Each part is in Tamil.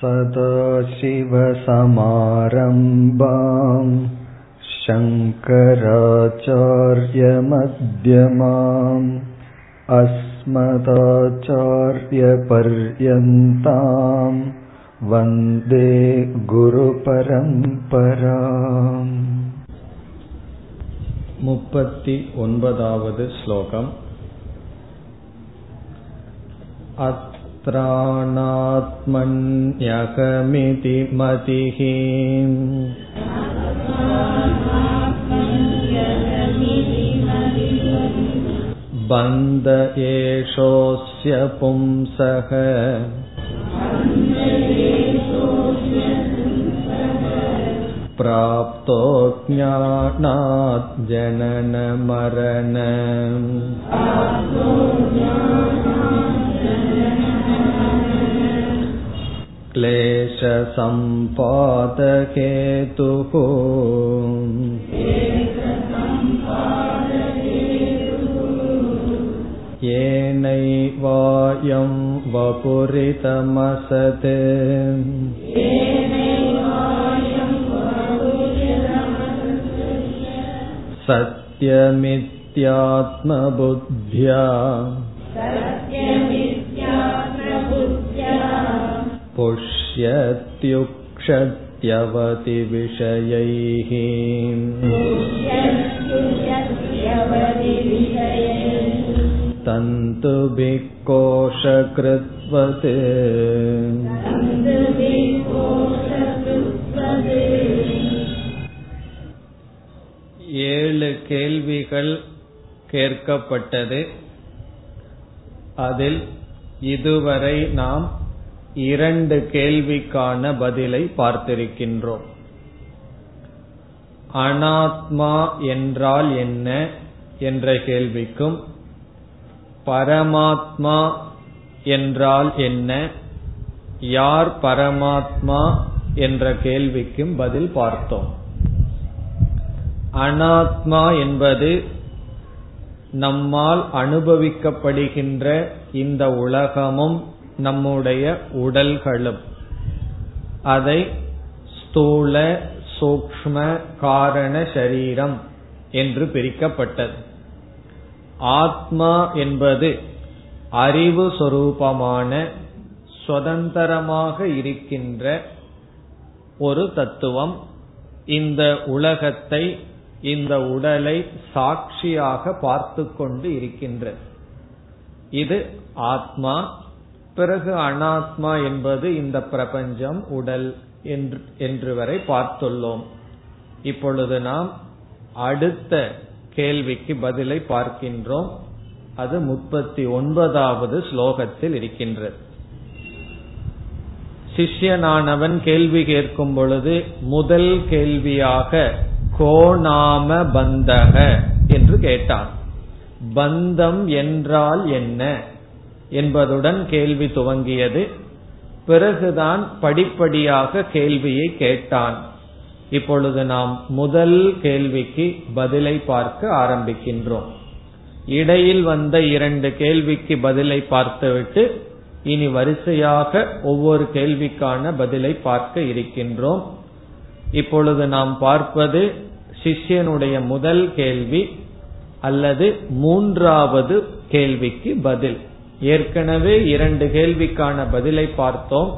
சதாசிவசமாரம்பாம் சங்கராச்சார்யமத்யமாம் அஸ்மதாச்சார்யபர்யந்தாம் வந்தே குருபரம்பராம். 39வது ஸ்லோகம். அத்ராணாத்மன்யகமிதி மதிஹி பந்த ஏஷோஸ்ய பும்சக ப்ராப்தோ ஞானாத் ஜனன மரணம். கிளேஷ சம்பாதகேதுஹு ஏனைவாயம் வபுரிதமஸதே சத்யமித்யாத்மபுத்யா புஷ்யத்யுக்ஷத்யவதி விஷயைஹ. தந்துபிக் கோஷக்ருத்வதே ஏழு கேள்விகள் கேட்கப்பட்டது. அதில் இதுவரை நாம் 2 கேள்விக்கான பதிலை பார்த்திருக்கின்றோம். அனாத்மா என்றால் என்ன என்ற கேள்விக்கும், பரமாத்மா என்றால் என்ன, யார் பரமாத்மா என்ற கேள்விக்கும் பதில் பார்த்தோம். அனாத்மா என்பது நம்மால் அனுபவிக்கப்படுகின்ற இந்த உலகமும் நம்முடைய உடல்களும், அதை ஸ்தூல சூக்ஷ்ம காரண சரீரம் என்று பிரிக்கப்பட்டது. ஆத்மா என்பது அறிவு சொரூபமான சுதந்திரமாக இருக்கின்ற ஒரு தத்துவம். இந்த உலகத்தை, இந்த உடலை சாட்சியாக பார்த்து கொண்டு இருக்கின்றது. இது ஆத்மா. பிறகு அனாத்மா என்பது இந்த பிரபஞ்சம், உடல் என்று வரை பார்த்துள்ளோம். இப்பொழுது நாம் அடுத்த கேள்விக்கு பதிலை பார்க்கின்றோம். அது 39வது ஸ்லோகத்தில் இருக்கின்றது. சிஷ்யனானவன் கேள்வி கேட்கும் பொழுது முதல் கேள்வியாக கோ நாம பந்தக என்று கேட்டான். பந்தம் என்றால் என்ன என்பதுடன் கேள்வி துவங்கியது. பிறகுதான் படிப்படியாக கேள்வியை கேட்டான். இப்பொழுது நாம் முதல் கேள்விக்கு பதிலை பார்க்க ஆரம்பிக்கின்றோம். இடையில் வந்த 2 கேள்விக்கு பதிலை பார்த்துவிட்டு இனி வரிசையாக ஒவ்வொரு கேள்விக்கான பதிலை பார்க்க இருக்கின்றோம். இப்பொழுது நாம் பார்ப்பது சிஷ்யனுடைய முதல் கேள்வி அல்லது 3வது கேள்விக்கு பதில். ஏற்கனவே 2 கேள்விக்கான பதிலை பார்த்தோம்.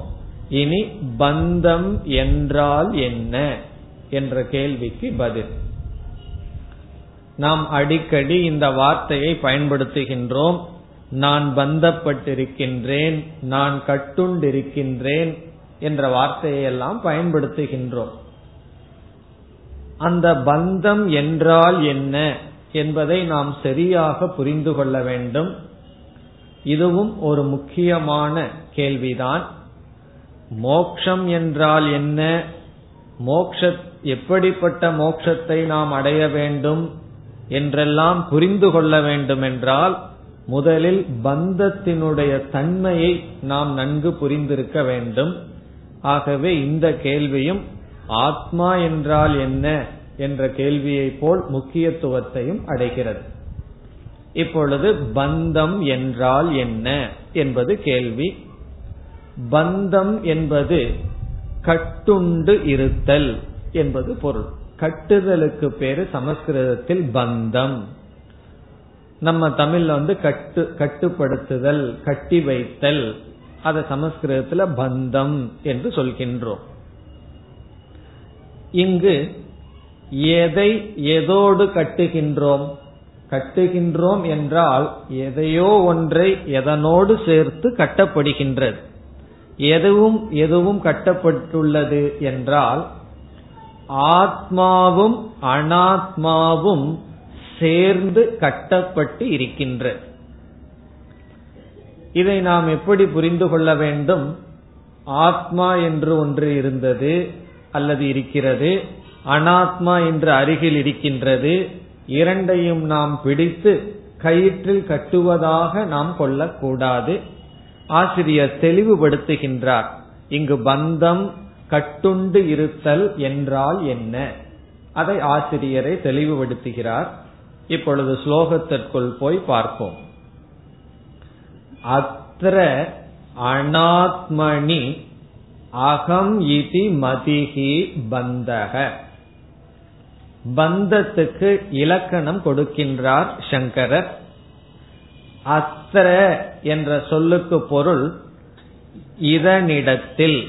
இனி பந்தம் என்றால் என்ன என்ற கேள்விக்கு பதில். நாம் அடிக்கடி இந்த வார்த்தையை பயன்படுத்துகின்றோம். நான் பந்தப்பட்டிருக்கின்றேன், நான் கட்டுண்டிருக்கின்றேன் என்ற வார்த்தையை எல்லாம் பயன்படுத்துகின்றோம். அந்த பந்தம் என்றால் என்ன என்பதை நாம் சரியாக புரிந்து கொள்ள வேண்டும். இதுவும் ஒரு முக்கியமான கேள்விதான். மோக்ஷம் என்றால் என்ன, எப்படிப்பட்ட மோக்ஷத்தை நாம் அடைய வேண்டும் என்றெல்லாம் புரிந்து கொள்ள வேண்டும் என்றால் முதலில் பந்தத்தினுடைய தன்மையை நாம் நன்கு புரிந்திருக்க வேண்டும். ஆகவே இந்த கேள்வியும் ஆத்மா என்றால் என்ன என்ற கேள்வியை போல் முக்கியத்துவத்தையும் அடைகிறது. இப்பொழுது பந்தம் என்றால் என்ன என்பது கேள்வி. பந்தம் என்பது கட்டுண்டு இருத்தல் என்பது பொருள். கட்டுதலுக்கு பேரு சமஸ்கிருதத்தில் பந்தம். நம்ம தமிழ்ல வந்து கட்டுப்படுத்துதல், கட்டி வைத்தல். அத சமஸ்கிருதத்துல பந்தம் என்று சொல்கின்றோம். இங்கு எதை எதோடு கட்டுகின்றோம்? கட்டுகின்றோம் என்றால் எதையோ ஒன்றை எதனோடு சேர்த்து கட்டப்படுகின்றது. எதுவும் எதுவும் கட்டப்பட்டுள்ளது என்றால் ஆத்மாவும் அனாத்மாவும் சேர்ந்து கட்டப்பட்டு இருக்கின்றது. இதை நாம் எப்படி புரிந்து கொள்ள வேண்டும்? ஆத்மா என்று ஒன்று இருந்தது அல்லது இருக்கிறது, அனாத்மா என்று அருகில் இருக்கின்றது. இரண்டையும் நாம் பிடித்து கயிற்றில் கட்டுவதாக நாம் கொள்ளக்கூடாது. ஆசிரியர் தெளிவுபடுத்துகின்றார். இங்கு பந்தம், கட்டுண்டு இருத்தல் என்றால் என்ன? அதை ஆசிரியரை தெளிவுபடுத்துகிறார். இப்பொழுது ஸ்லோகத்திற்குள் போய் பார்ப்போம். அத்ர அநாத்மணி அகம் இதி மதிஹி பந்தஹ. பந்தத்துக்கு இலக்கணம் கொடுக்கின்றார் சங்கரர். அத்ர என்ற சொல்லுக்கு பொருள் இதனிடத்தில்.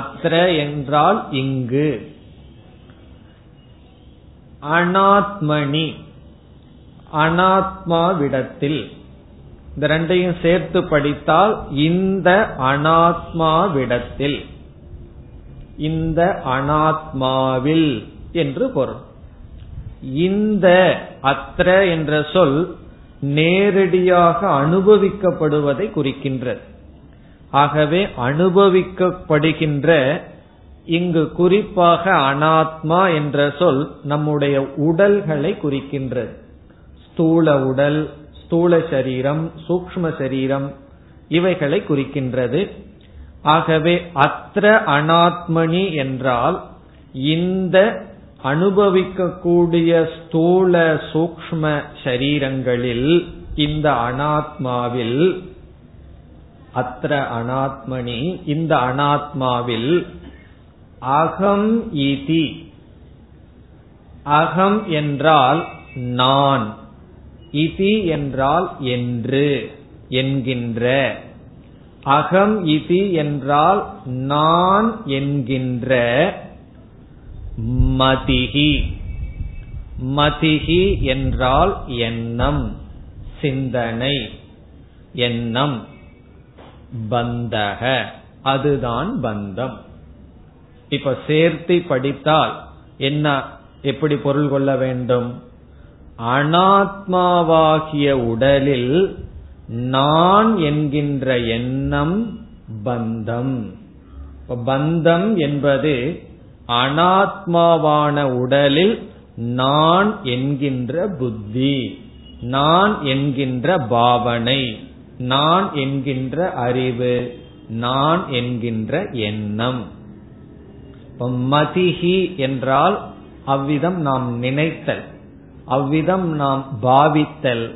அத்ர என்றால் இங்கு. அநாத்மணி அனாத்மாவிடத்தில். இந்த ரெண்டையும் சேர்த்து படித்தால் இந்த அனாத்மாவிடத்தில், இந்த அனாத்மாவில் என்று பொருள். இந்த அத்ர என்ற சொல் நேரடியாக அனுபவிக்கப்படுவதை குறிக்கின்றது. ஆகவே அனுபவிக்கப்படுகின்ற, இங்கு குறிப்பாக அனாத்மா என்ற சொல் நம்முடைய உடல்களை குறிக்கின்றது. ஸ்தூல உடல், ஸ்தூல சரீரம், சூக்ஷ்ம சரீரம் இவைகளை குறிக்கின்றது. ஆகவே அத்ர அனாத்மனி என்றால் இந்த அனுபவிக்கக்கூடிய ஸ்தூல சூக்ஷ்ம சரீரங்களில், இந்த அனாத்மாவில், அத்ர அனாத்மனி இந்த அனாத்மாவில் அகம் இதி. அகம் என்றால் நான், இதி என்றால் என்று, என்கின்ற. அகம் இதி என்றால் நான் என்கின்ற மதிஹி. மதிஹி என்றால் எண்ணம், சிந்தனை, எண்ணம். பந்தஹ அதுதான் பந்தம். இப்ப சேர்த்து படித்தால் என்ன, எப்படி பொருள் கொள்ள வேண்டும்? அனாத்மாவாகிய உடலில் நான் என்கின்ற எண்ணம் பந்தம். பந்தம் என்பது அனாத்மாவான உடலில் நான் என்கின்ற புத்தி, நான் என்கின்ற பாவனை, நான் என்கின்ற அறிவு, நான் என்கின்ற எண்ணம். மதிஹி என்றால் அவ்விதம் நாம் நினைத்தல், அவ்விதம் நாம் பாவித்தல்.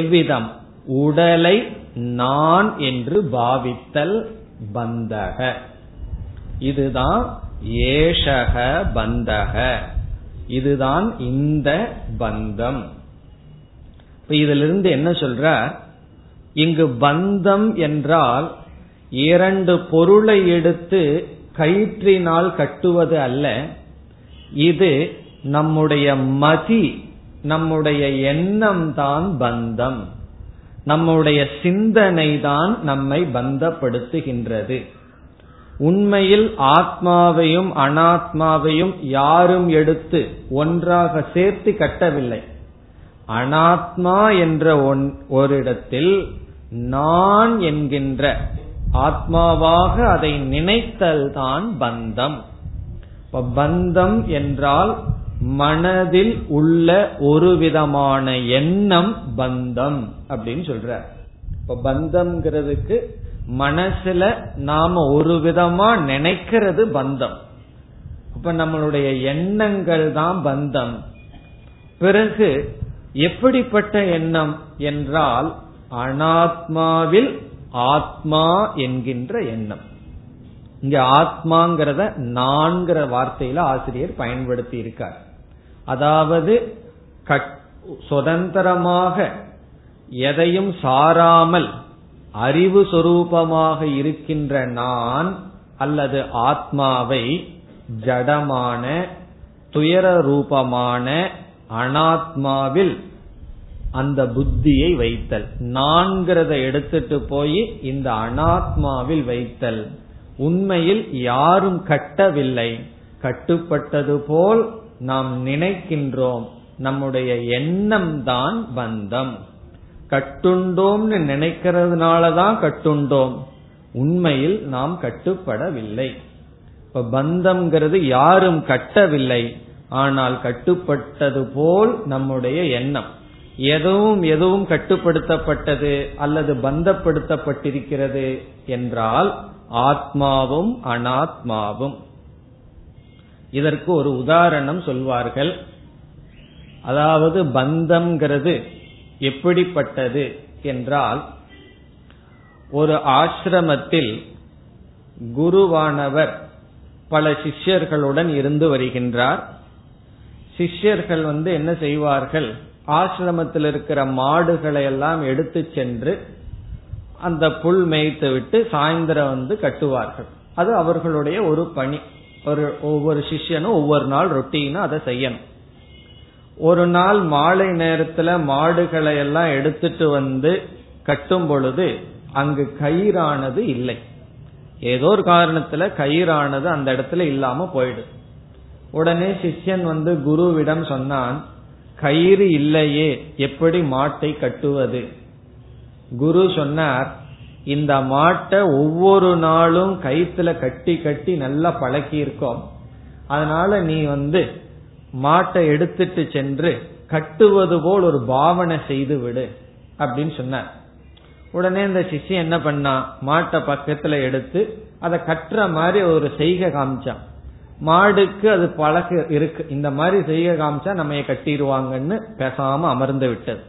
எவ்விதம்? உடலை நான் என்று பாவித்தல் பந்தக. இதுதான் ஏஷக பந்தக, இதுதான் இந்த பந்தம். இதிலிருந்து என்ன சொல்ற? இங்கு பந்தம் என்றால் இரண்டு பொருளை எடுத்து கயிற்றினால் கட்டுவது அல்ல. இது நம்முடைய மதி, நம்முடைய எண்ணம் தான் பந்தம். நம்முடைய சிந்தனை தான் நம்மை பந்தப்படுத்துகின்றது. உண்மையில் ஆத்மாவையும் அனாத்மாவையும் யாரும் எடுத்து ஒன்றாக சேர்த்து கட்டவில்லை. அனாத்மா என்ற ஓரிடத்தில் நான் என்கின்ற ஆத்மாவாக அதை நினைத்தல் தான் பந்தம். பந்தம் என்றால் மனதில் உள்ள ஒரு விதமான எண்ணம் பந்தம் அப்படின்னு சொல்ற. இப்ப பந்தம்ங்கிறதுக்கு மனசுல நாம ஒரு விதமா நினைக்கிறது பந்தம். அப்ப நம்மளுடைய எண்ணங்கள் தான் பந்தம். பிறகு எப்படிப்பட்ட எண்ணம் என்றால் அனாத்மாவில் ஆத்மா என்கின்ற எண்ணம். இங்க ஆத்மாங்கிறத நான்கிற வார்த்தையில ஆசிரியர் பயன்படுத்தி இருக்கார். அதாவது சுதந்திரமாக எதையும் சாராமல் அறிவு சொரூபமாக இருக்கின்ற நான் அல்லது ஆத்மாவை ஜடமான துயர ரூபமான அனாத்மாவில் அந்த புத்தியை வைத்தல், நான்கிறத எடுத்துட்டு போய் இந்த அனாத்மாவில் வைத்தல். உண்மையில் யாரும் கட்டவில்லை, கட்டுப்பட்டது போல் நாம் நினைக்கின்றோம். நம்முடைய எண்ணம் தான் பந்தம். கட்டுண்டோம்னு நினைக்கிறதுனாலதான் கட்டுண்டோம், உண்மையில் நாம் கட்டுப்படவில்லை. இப்ப பந்தம்ங்கிறது யாரும் கட்டவில்லை, ஆனால் கட்டுப்பட்டது போல் நம்முடைய எண்ணம். எதுவும் கட்டுப்படுத்தப்பட்டது அல்லது பந்தப்படுத்தப்பட்டிருக்கிறது என்றால் ஆத்மாவும் அனாத்மாவும். இதற்கு ஒரு உதாரணம் சொல்வார்கள். அதாவது பந்தம்ங்கிறது எப்படிப்பட்டது என்றால், ஒரு ஆசிரமத்தில் குருவானவர் பல சிஷ்யர்களுடன் இருந்து வருகின்றார். சிஷ்யர்கள் என்ன செய்வார்கள், ஆசிரமத்தில் இருக்கிற மாடுகளை எல்லாம் எடுத்து சென்று அந்த புல் மேய்த்து விட்டு சாயந்தரம் கட்டுவார்கள். அது அவர்களுடைய ஒரு பணி. ஒவ்வொரு சிஷ்யனும் ஒவ்வொரு நாள் ரொட்டீனா அதை செய்யணும். ஒரு நாள் மாலை நேரத்துல மாடுகளை எல்லாம் எடுத்துட்டு கட்டும் பொழுது அங்கு கயிறானது இல்லை. ஏதோ ஒரு காரணத்துல கயிறானது அந்த இடத்துல இல்லாம போயிடுது. உடனே சிஷ்யன் குருவிடம் சொன்னான், கயிறு இல்லையே, எப்படி மாட்டை கட்டுவது? குரு சொன்னார், இந்த மாட்டை ஒவ்வொரு நாளும் கயித்துல கட்டி கட்டி நல்லா பழக்கி இருக்கோம். அதனால நீ மாட்டை எடுத்துட்டு சென்று கட்டுவது போல் ஒரு பாவனை செய்து விடு அப்படின்னு சொன்னார். உடனே இந்த சிஷ்யன் என்ன பண்ணா, மாட்டை பக்கத்துல எடுத்து அதை கட்டுற மாதிரி ஒரு செய்கை காமிச்சான். மாடுக்கு அது பழக்க இருக்கு, இந்த மாதிரி செய்கை காமிச்சா நம்ம கட்டிடுவாங்கன்னு பேசாம அமர்ந்து விட்டது.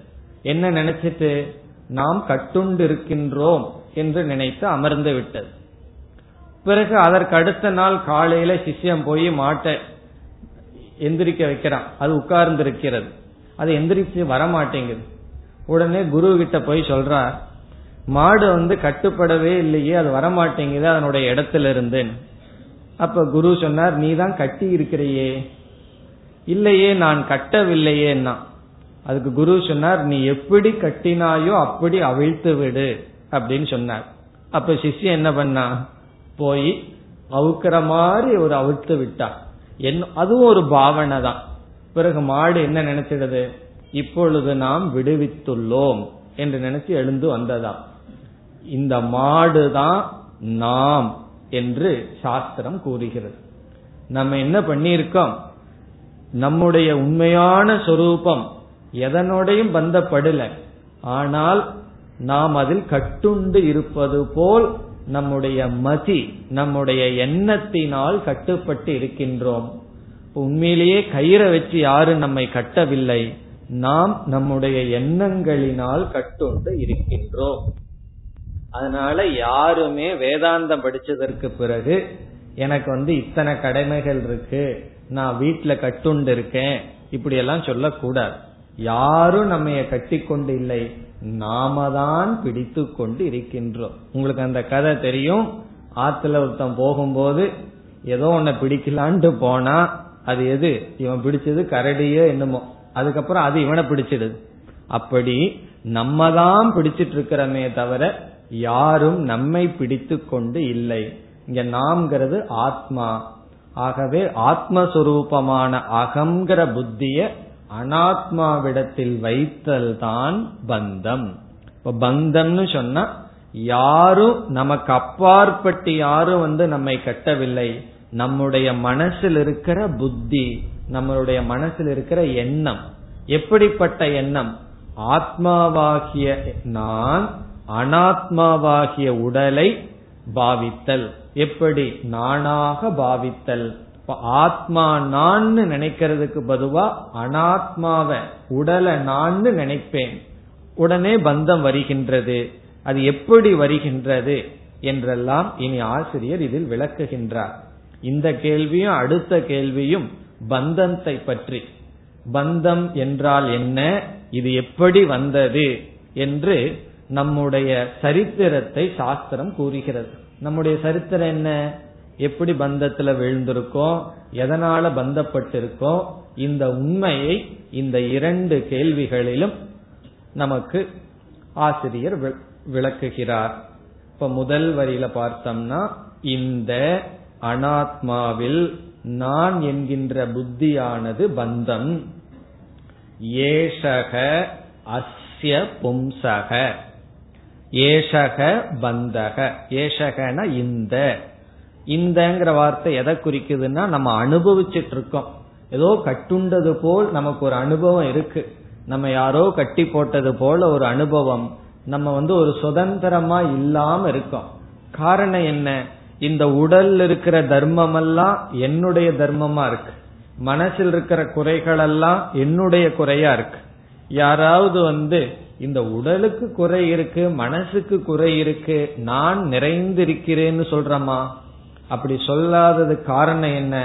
என்ன நினைச்சிட்டு, நாம் கட்டுண்டு இருக்கின்றோம் என்று நினைத்து அமர்ந்து விட்டது. பிறகு அதற்கு அடுத்த நாள் காலையில சிஷ்யம் போய் மாட்டை எந்திரிக்க வைக்கிறான். அது உட்கார்ந்து இருக்கிறது, அது எந்திரிச்சு வரமாட்டேங்குது. உடனே குரு கிட்ட போய் சொல்றார், மாடு கட்டுப்படவே இல்லையே, அது வரமாட்டேங்குது அதனுடைய இடத்துல இருந்து. அப்ப குரு சொன்னார், நீ தான் கட்டி இருக்கிறையே. இல்லையே, நான் கட்டவில்லையேன்னா. அதுக்கு குரு சொன்னார், நீ எப்படி கட்டினாயோ அப்படி அவிழ்த்து விடு அப்படின்னு சொன்னார். அப்ப சிஷ்யன் என்ன பண்ணா, போய் அவுக்கிற மாதிரி ஒரு அவிழ்த்து விட்டா. அதுவும் ஒரு பாவனை தான். பிறகு மாடு என்ன நினைச்சிடுது, இப்பொழுது நாம் விடுவித்துள்ளோம் என்று நினைச்சு எழுந்து வந்ததா. இந்த மாடுதான் நாம் என்று சாஸ்திரம் கூறுகிறது. நம்ம என்ன பண்ணியிருக்கோம், நம்முடைய உண்மையான சொரூபம் எதனோடையும் பந்தப்படல, ஆனால் நாம் அதில் கட்டுண்டு இருப்பது போல் நம்முடைய மதி, நம்முடைய எண்ணத்தினால் கட்டுப்பட்டு இருக்கின்றோம். உண்மையிலேயே கயிறை வச்சு யாரும் நம்மை கட்டவில்லை, நாம் நம்முடைய எண்ணங்களினால் கட்டுண்டு இருக்கின்றோம். அதனால யாருமே வேதாந்தம் படிச்சதற்கு பிறகு எனக்கு இத்தனை கடமைகள் இருக்கு, நான் வீட்டுல கட்டுண்டு இருக்கேன், இப்படி எல்லாம் சொல்லக்கூடாது. யாரும் நம்ம கட்டி கொண்டு இல்லை, நாம தான் பிடித்து கொண்டு இருக்கின்றோம். உங்களுக்கு அந்த கதை தெரியும். ஆத்துல ஒருத்தன் போகும்போது ஏதோ ஒன்ன பிடிக்கலான்ட்டு போனா, அது எது, இவன் பிடிச்சது கரடியோ என்னமோ, அதுக்கப்புறம் அது இவனை பிடிச்சிடுது. அப்படி நம்ம தான் பிடிச்சிட்டு இருக்கிறமே தவிர யாரும் நம்மை பிடித்து கொண்டு இல்லை. இங்க நாம்ங்கிறது ஆத்மா. ஆகவே ஆத்மஸ்வரூபமான அகங்கிற புத்திய அனாத்மாவிடத்தில் வைத்தல் தான் பந்தம். இப்ப பந்தம்னு சொன்னா யாரும் நமக்கு அப்பாற்பட்டு யாரும் நம்மை கட்டவில்லை. நம்முடைய மனசில் இருக்கிற புத்தி, நம்மளுடைய மனசில் இருக்கிற எண்ணம். எப்படிப்பட்ட எண்ணம்? ஆத்மாவாகிய நான் அனாத்மாவாகிய உடலை பாவித்தல். எப்படி? நானாக பாவித்தல். ஆத்மா நான் நினைக்கிறதுக்கு பதுவா அனாத்மாவை, உடலை நான் நினைப்பேன். உடனே பந்தம் வருகின்றது. அது எப்படி வருகின்றது என்றெல்லாம் இனி ஆசிரியர் இதில் விளக்குகின்றார். இந்த கேள்வியும் அடுத்த கேள்வியும் பந்தத்தை பற்றி, பந்தம் என்றால் என்ன, இது எப்படி வந்தது என்று நம்முடைய சரித்திரத்தை சாஸ்திரம் கூறுகிறது. நம்முடைய சரித்திரம் என்ன, எப்படி பந்தத்துல விழுந்திருக்கோம், எதனால பந்தப்பட்டிருக்கோம், இந்த உண்மையை இந்த இரண்டு கேள்விகளிலும் நமக்கு ஆசிரியர் விளக்குகிறார். இப்ப முதல் வரியில பார்த்தோம்னா, இந்த அனாத்மாவில் நான் என்கின்ற புத்தியானது பந்தம். ஏஷக அஸ்ய பும்சக, ஏஷக பந்தக, ஏஷகன இந்தங்கிற வார்த்தை எதை குறிக்குதுன்னா, நம்ம அனுபவிச்சுட்டு இருக்கோம். ஏதோ கட்டுண்டது போல் நமக்கு ஒரு அனுபவம் இருக்கு, நம்ம யாரோ கட்டி போட்டது போல ஒரு அனுபவம். நம்ம ஒரு சுதந்திரமா இல்லாம இருக்கோம். காரணம் என்ன, இந்த உடல் இருக்கிற தர்மம் எல்லாம் என்னுடைய தர்மமா இருக்கு, மனசில் இருக்கிற குறைகள் எல்லாம் என்னுடைய குறையா இருக்கு. யாராவது இந்த உடலுக்கு குறை இருக்கு, மனசுக்கு குறை இருக்கு, நான் நிறைந்திருக்கிறேன்னு சொல்றமா? அப்படி சொல்லாதது காரணம் என்ன,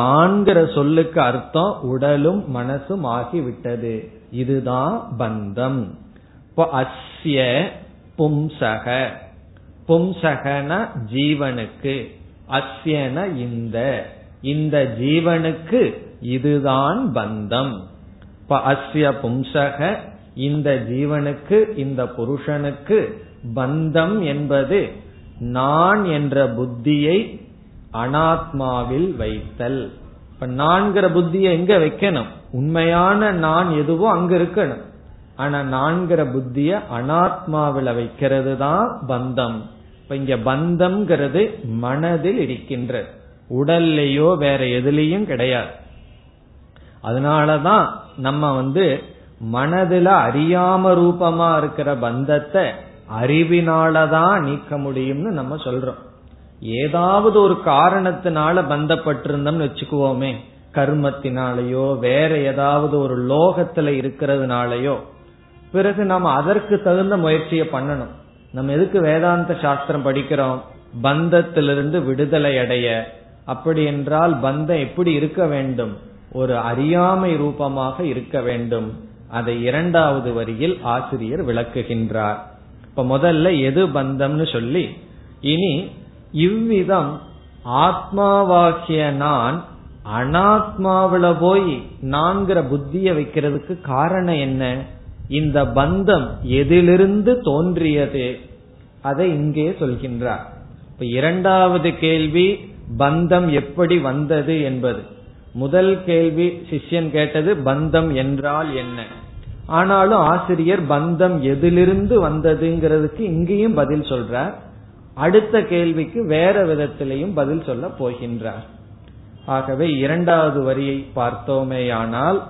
நான்கிற சொல்லுக்கு அர்த்தம் உடலும் மனசும் ஆகிவிட்டது. இதுதான் பந்தம். அஸ்ய பும்சக, பும்சகன ஜீவனுக்கு, அஸ்யன இந்த ஜீவனுக்கு இதுதான் பந்தம். அஸ்ய பும்சக, இந்த ஜீவனுக்கு, இந்த புருஷனுக்கு பந்தம் என்பது நான் என்ற புத்தியை அனாத்மாவில் வைத்தல். இப்ப நான்கிற புத்தியை எங்க வைக்கணும், உண்மையான நான் எதுவோ அங்க இருக்கணும். ஆனா நான்கிற புத்திய அனாத்மாவில வைக்கிறது தான் பந்தம். இப்ப இங்க பந்தம்ங்கிறது மனதில் இருக்கின்ற, உடல்லையோ வேற எதுலையும் கிடையாது. அதனாலதான் நம்ம மனதுல அறியாம ரூபமா இருக்கிற பந்தத்தை அறிவினாலதான் நீக்க முடியும்னு நம்ம சொல்றோம். ஏதாவது ஒரு காரணத்தினால பந்தப்பட்டிருந்தோம்னு வச்சுக்குவோமே, கர்மத்தினாலேயோ வேற ஏதாவது ஒரு லோகத்துல இருக்கிறதுனாலயோ, பிறகு நம்ம அதற்கு தகுந்த முயற்சியை பண்ணணும். நம்ம எதுக்கு வேதாந்த சாஸ்திரம் படிக்கிறோம், பந்தத்திலிருந்து விடுதலை அடைய. அப்படி என்றால் பந்தம் எப்படி இருக்க வேண்டும், ஒரு அறியாமை ரூபமாக இருக்க வேண்டும். அதை இரண்டாவது வரியில் ஆசிரியர் விளக்குகின்றார். இப்ப முதல்ல எது பந்தம்னு சொல்லி, இனி இவ்விதம் ஆத்மாவாகிய நான் அனாத்மாவில போய் நான்கிற புத்திய வைக்கிறதுக்கு காரணம் என்ன, இந்த பந்தம் எதிலிருந்து தோன்றியது, அதை இங்கே சொல்கின்றார். இப்ப இரண்டாவது கேள்வி பந்தம் எப்படி வந்தது என்பது. முதல் கேள்வி சிஷ்யன் கேட்டது பந்தம் என்றால் என்ன. ஆனாலும் ஆசிரியர் பந்தம் எதிலிருந்து வந்ததுங்கிறதுக்கு இங்கேயும் பதில் சொல்றார். அடுத்த கேள்விக்கு வேற விதத்திலையும் பதில் சொல்ல போகின்றார். ஆகவே இரண்டாவது வரியை பார்த்தோமேயானால்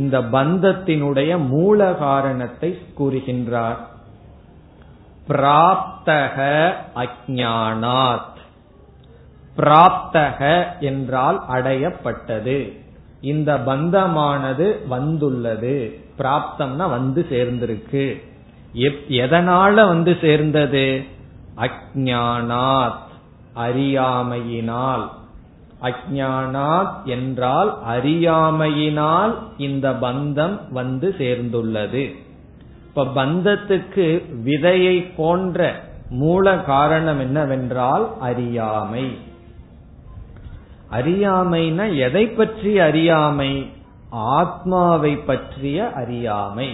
இந்த பந்தத்தினுடைய மூல காரணத்தை கூறுகின்றார். பிராப்தக அஞ்ஞானாத், பிராப்தக என்றால் அடையப்பட்டது, இந்த பந்தமானது வந்துள்ளது. பிராப்தம்னா சேர்ந்திருக்கு. எதனால சேர்ந்தது, அஞ்ஞானாத் அறியாமையினால். அஞ்ஞானாத் என்றால் அறியாமையினால் இந்த பந்தம் சேர்ந்துள்ளது. இப்ப பந்தத்துக்கு விதையை போன்ற மூல காரணம் என்னவென்றால் அறியாமை. அறியாமைனா எதை பற்றிய அறியாமை, ஆத்மாவை பற்றிய அறியாமை.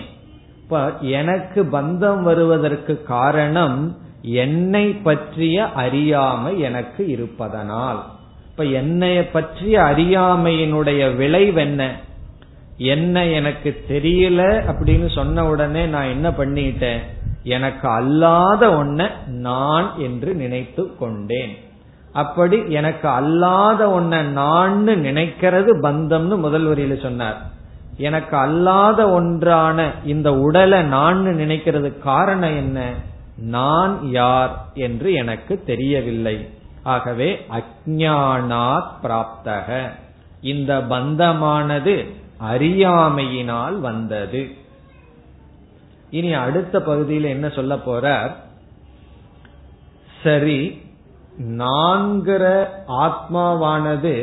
இப்ப எனக்கு பந்தம் வருவதற்கு காரணம் என்னை பற்றிய அறியாமை எனக்கு இருப்பதனால். இப்ப என்னை பற்றிய அறியாமையினுடைய விளைவென்ன, என்ன எனக்கு தெரியல அப்படின்னு சொன்ன உடனே நான் என்ன பண்ணிட்டேன், எனக்கு அல்லாத ஒன்ன நான் என்று நினைத்து கொண்டேன். அப்படி எனக்கு அல்லாத ஒன்ன நான் நினைக்கிறது பந்தம்னு முதல் வரியில சொன்னார். எனக்கு அல்லாத ஒன்றான இந்த உடலை நான் நினைக்கிறது காரணம் என்ன, நான் யார் என்று எனக்கு தெரியவில்லை. ஆகவே அஞ்ஞானாத் பிராப்தக, இந்த பந்தமானது அறியாமையினால் வந்தது. இனி அடுத்த பகுதியில் என்ன சொல்ல போறார், சரி, நான்கிற ஆத்மாவானது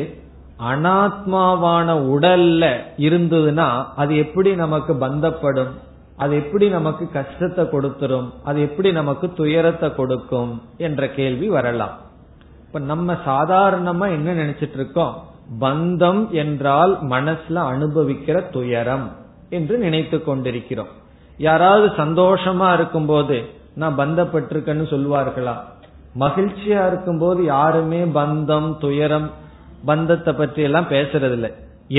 அனாத்மாவான உடல்ல இருந்ததுன்னா அது எப்படி நமக்கு பந்தப்படும், அது எப்படி நமக்கு கஷ்டத்தை கொடுத்துரும், அது எப்படி நமக்கு துயரத்தை கொடுக்கும் என்ற கேள்வி வரலாம். இப்ப நம்ம சாதாரணமா என்ன நினைச்சிட்டு இருக்கோம், பந்தம் என்றால் மனசுல அனுபவிக்கிற துயரம் என்று நினைத்து கொண்டிருக்கிறோம். யாராவது சந்தோஷமா இருக்கும்போது நான் பந்தப்பட்டிருக்கேன்னு சொல்வார்களா? மகிழ்ச்சியா இருக்கும்போது யாருமே பந்தம் துயரம் பந்தத்தை பற்றி எல்லாம் பேசுறது இல்லை.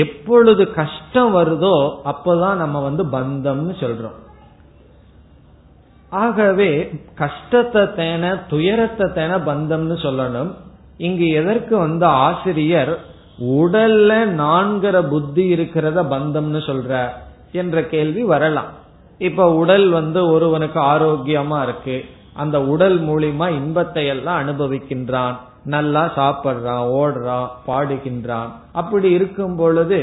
எப்பொழுது கஷ்டம் வருதோ அப்பதான் நம்ம பந்தம்னு சொல்றோம். ஆகவே கஷ்டத்தை தேன துயரத்தை தேன பந்தம்னு சொல்லணும். இங்கு எதற்கு ஆசிரியர் உடல்ல நான்கிற புத்தி இருக்கிறத பந்தம்னு சொல்ற என்ற கேள்வி வரலாம். இப்ப உடல் ஒருவனுக்கு ஆரோக்கியமா இருக்கு, அந்த உடல் மூலியமா இன்பத்தை எல்லாம் அனுபவிக்கின்றான், நல்லா சாப்பிடுறான், ஓடுறான், பாடுகின்றான். அப்படி இருக்கும் பொழுது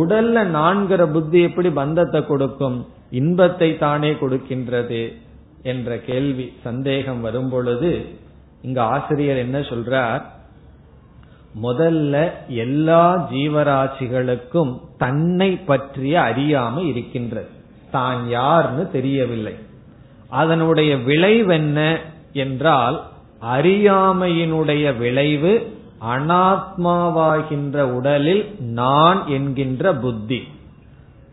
உடல்ல நான்கிற புத்தி எப்படி பந்தத்தை கொடுக்கும், இன்பத்தை தானே கொடுக்கின்றது என்ற கேள்வி சந்தேகம் வரும் பொழுது இங்க ஆசிரியர் என்ன சொல்றார், முதல்ல எல்லா ஜீவராசிகளுக்கும் தன்னை பற்றிய அறியாமை இருக்கின்றது, தான் யார்னு தெரியவில்லை. அதனுடைய விளைவென்ன என்றால் அறியாமையினுடைய விளைவு அனாத்மாவாகின்ற உடலில் நான் என்கின்ற புத்தி,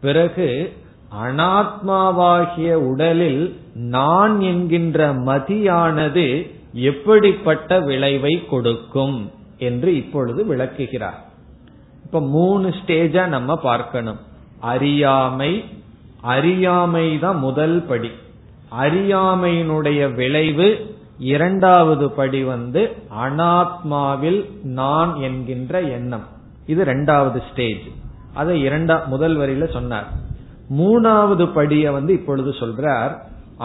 பிறகு அனாத்மாவாகிய உடலில் நான் என்கின்ற மதியானது எப்படிப்பட்ட விளைவை கொடுக்கும் என்று இப்பொழுது விளக்குகிறார். இப்ப 3 ஸ்டேஜா நம்ம பார்க்கணும். அறியாமை, அறியாமைதான் முதல் படி. அறியாமையினுடைய விளைவு. இரண்டாவது படி அனாத்மாவில் நான் என்கின்ற எண்ணம். இது 2வது ஸ்டேஜ். அதை முதல் வரியில சொன்னார். 3வது படிய இப்பொழுது சொல்றார்,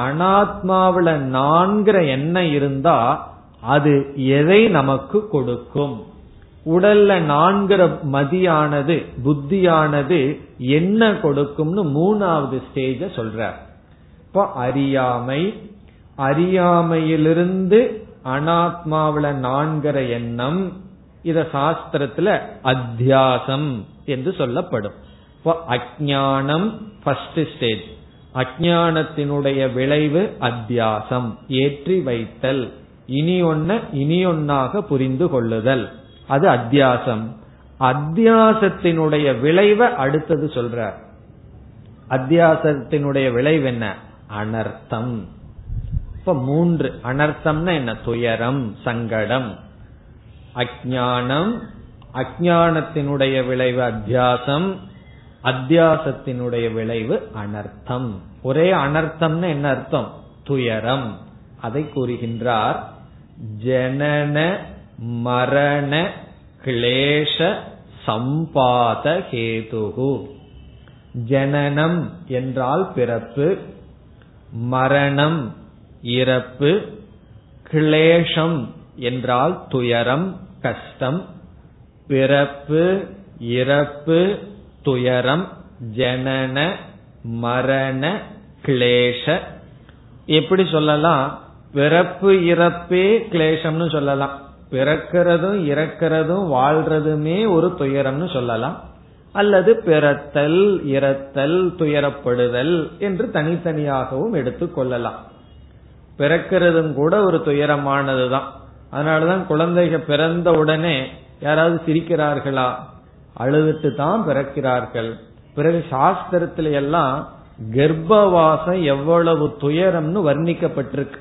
அனாத்மாவில நான்கிற எண்ணம் இருந்தா அது எதை நமக்கு கொடுக்கும், உடல்ல நான்கிற மதியானது புத்தியானது என்ன கொடுக்கும்னு 3வது ஸ்டேஜ சொல்றார். இப்போ அறியாமை, அறியாமையிலிருந்து அனாத்மாவில நான்கிற எண்ணம், இத சாஸ்திரத்துல அத்தியாசம் என்று சொல்லப்படும். இப்போ அஜ்ஞானம் ஃபர்ஸ்ட் ஸ்டேஜ், அஜ்ஞானத்தினுடைய விளைவு அத்தியாசம், ஏற்றி வைத்தல், இனி ஒன்னாக புரிந்து கொள்ளுதல், அது அத்தியாசம். அத்தியாசத்தினுடைய விளைவை அடுத்தது சொல்றார். அத்தியாசத்தினுடைய விளைவு என்ன, அனர்த்தம். இப்ப 3 அனர்த்தம்னா என்ன, துயரம் சங்கடம். அஜ்ஞானம், அஜ்ஞானத்தினுடைய விளைவு அத்தியாசம், அத்தியாசத்தினுடைய விளைவு அனர்த்தம். ஒரே அனர்த்தம்னா என்ன அர்த்தம், துயரம். அதை கூறுகின்றார், ஜனன மரண கிளேஷ சம்பாத ஹேதுகு. ஜனனம் என்றால் பிறப்பு, மரணம் இறப்பு, கிளேஷம் என்றால் துயரம் கஷ்டம். பிறப்பு இறப்பு துயரம், ஜனன மரண கிளேஷ. எப்படி சொல்லலாம், பிறப்பு இறப்பே கிளேஷம்னு சொல்லலாம், பிறக்கிறதும் இறக்கிறதும் வாழ்றதுமே ஒரு துயரம்னு சொல்லலாம், அல்லது பிறத்தல் இறத்தல் துயரப்படுதல் என்று தனித்தனியாகவும் எடுத்துக்கொள்ளலாம். பிறக்கிறதும் கூட ஒரு துயரமானதுதான். அதனாலதான் குழந்தைகள் பிறந்த உடனே யாராவது சிரிக்கிறார்களா, அழுதுட்டு தான் பிறக்கிறார்கள். பிறகு சாஸ்திரத்தில எல்லாம் கர்ப்பவாசம் எவ்வளவு துயரம்னு வர்ணிக்கப்பட்டிருக்கு.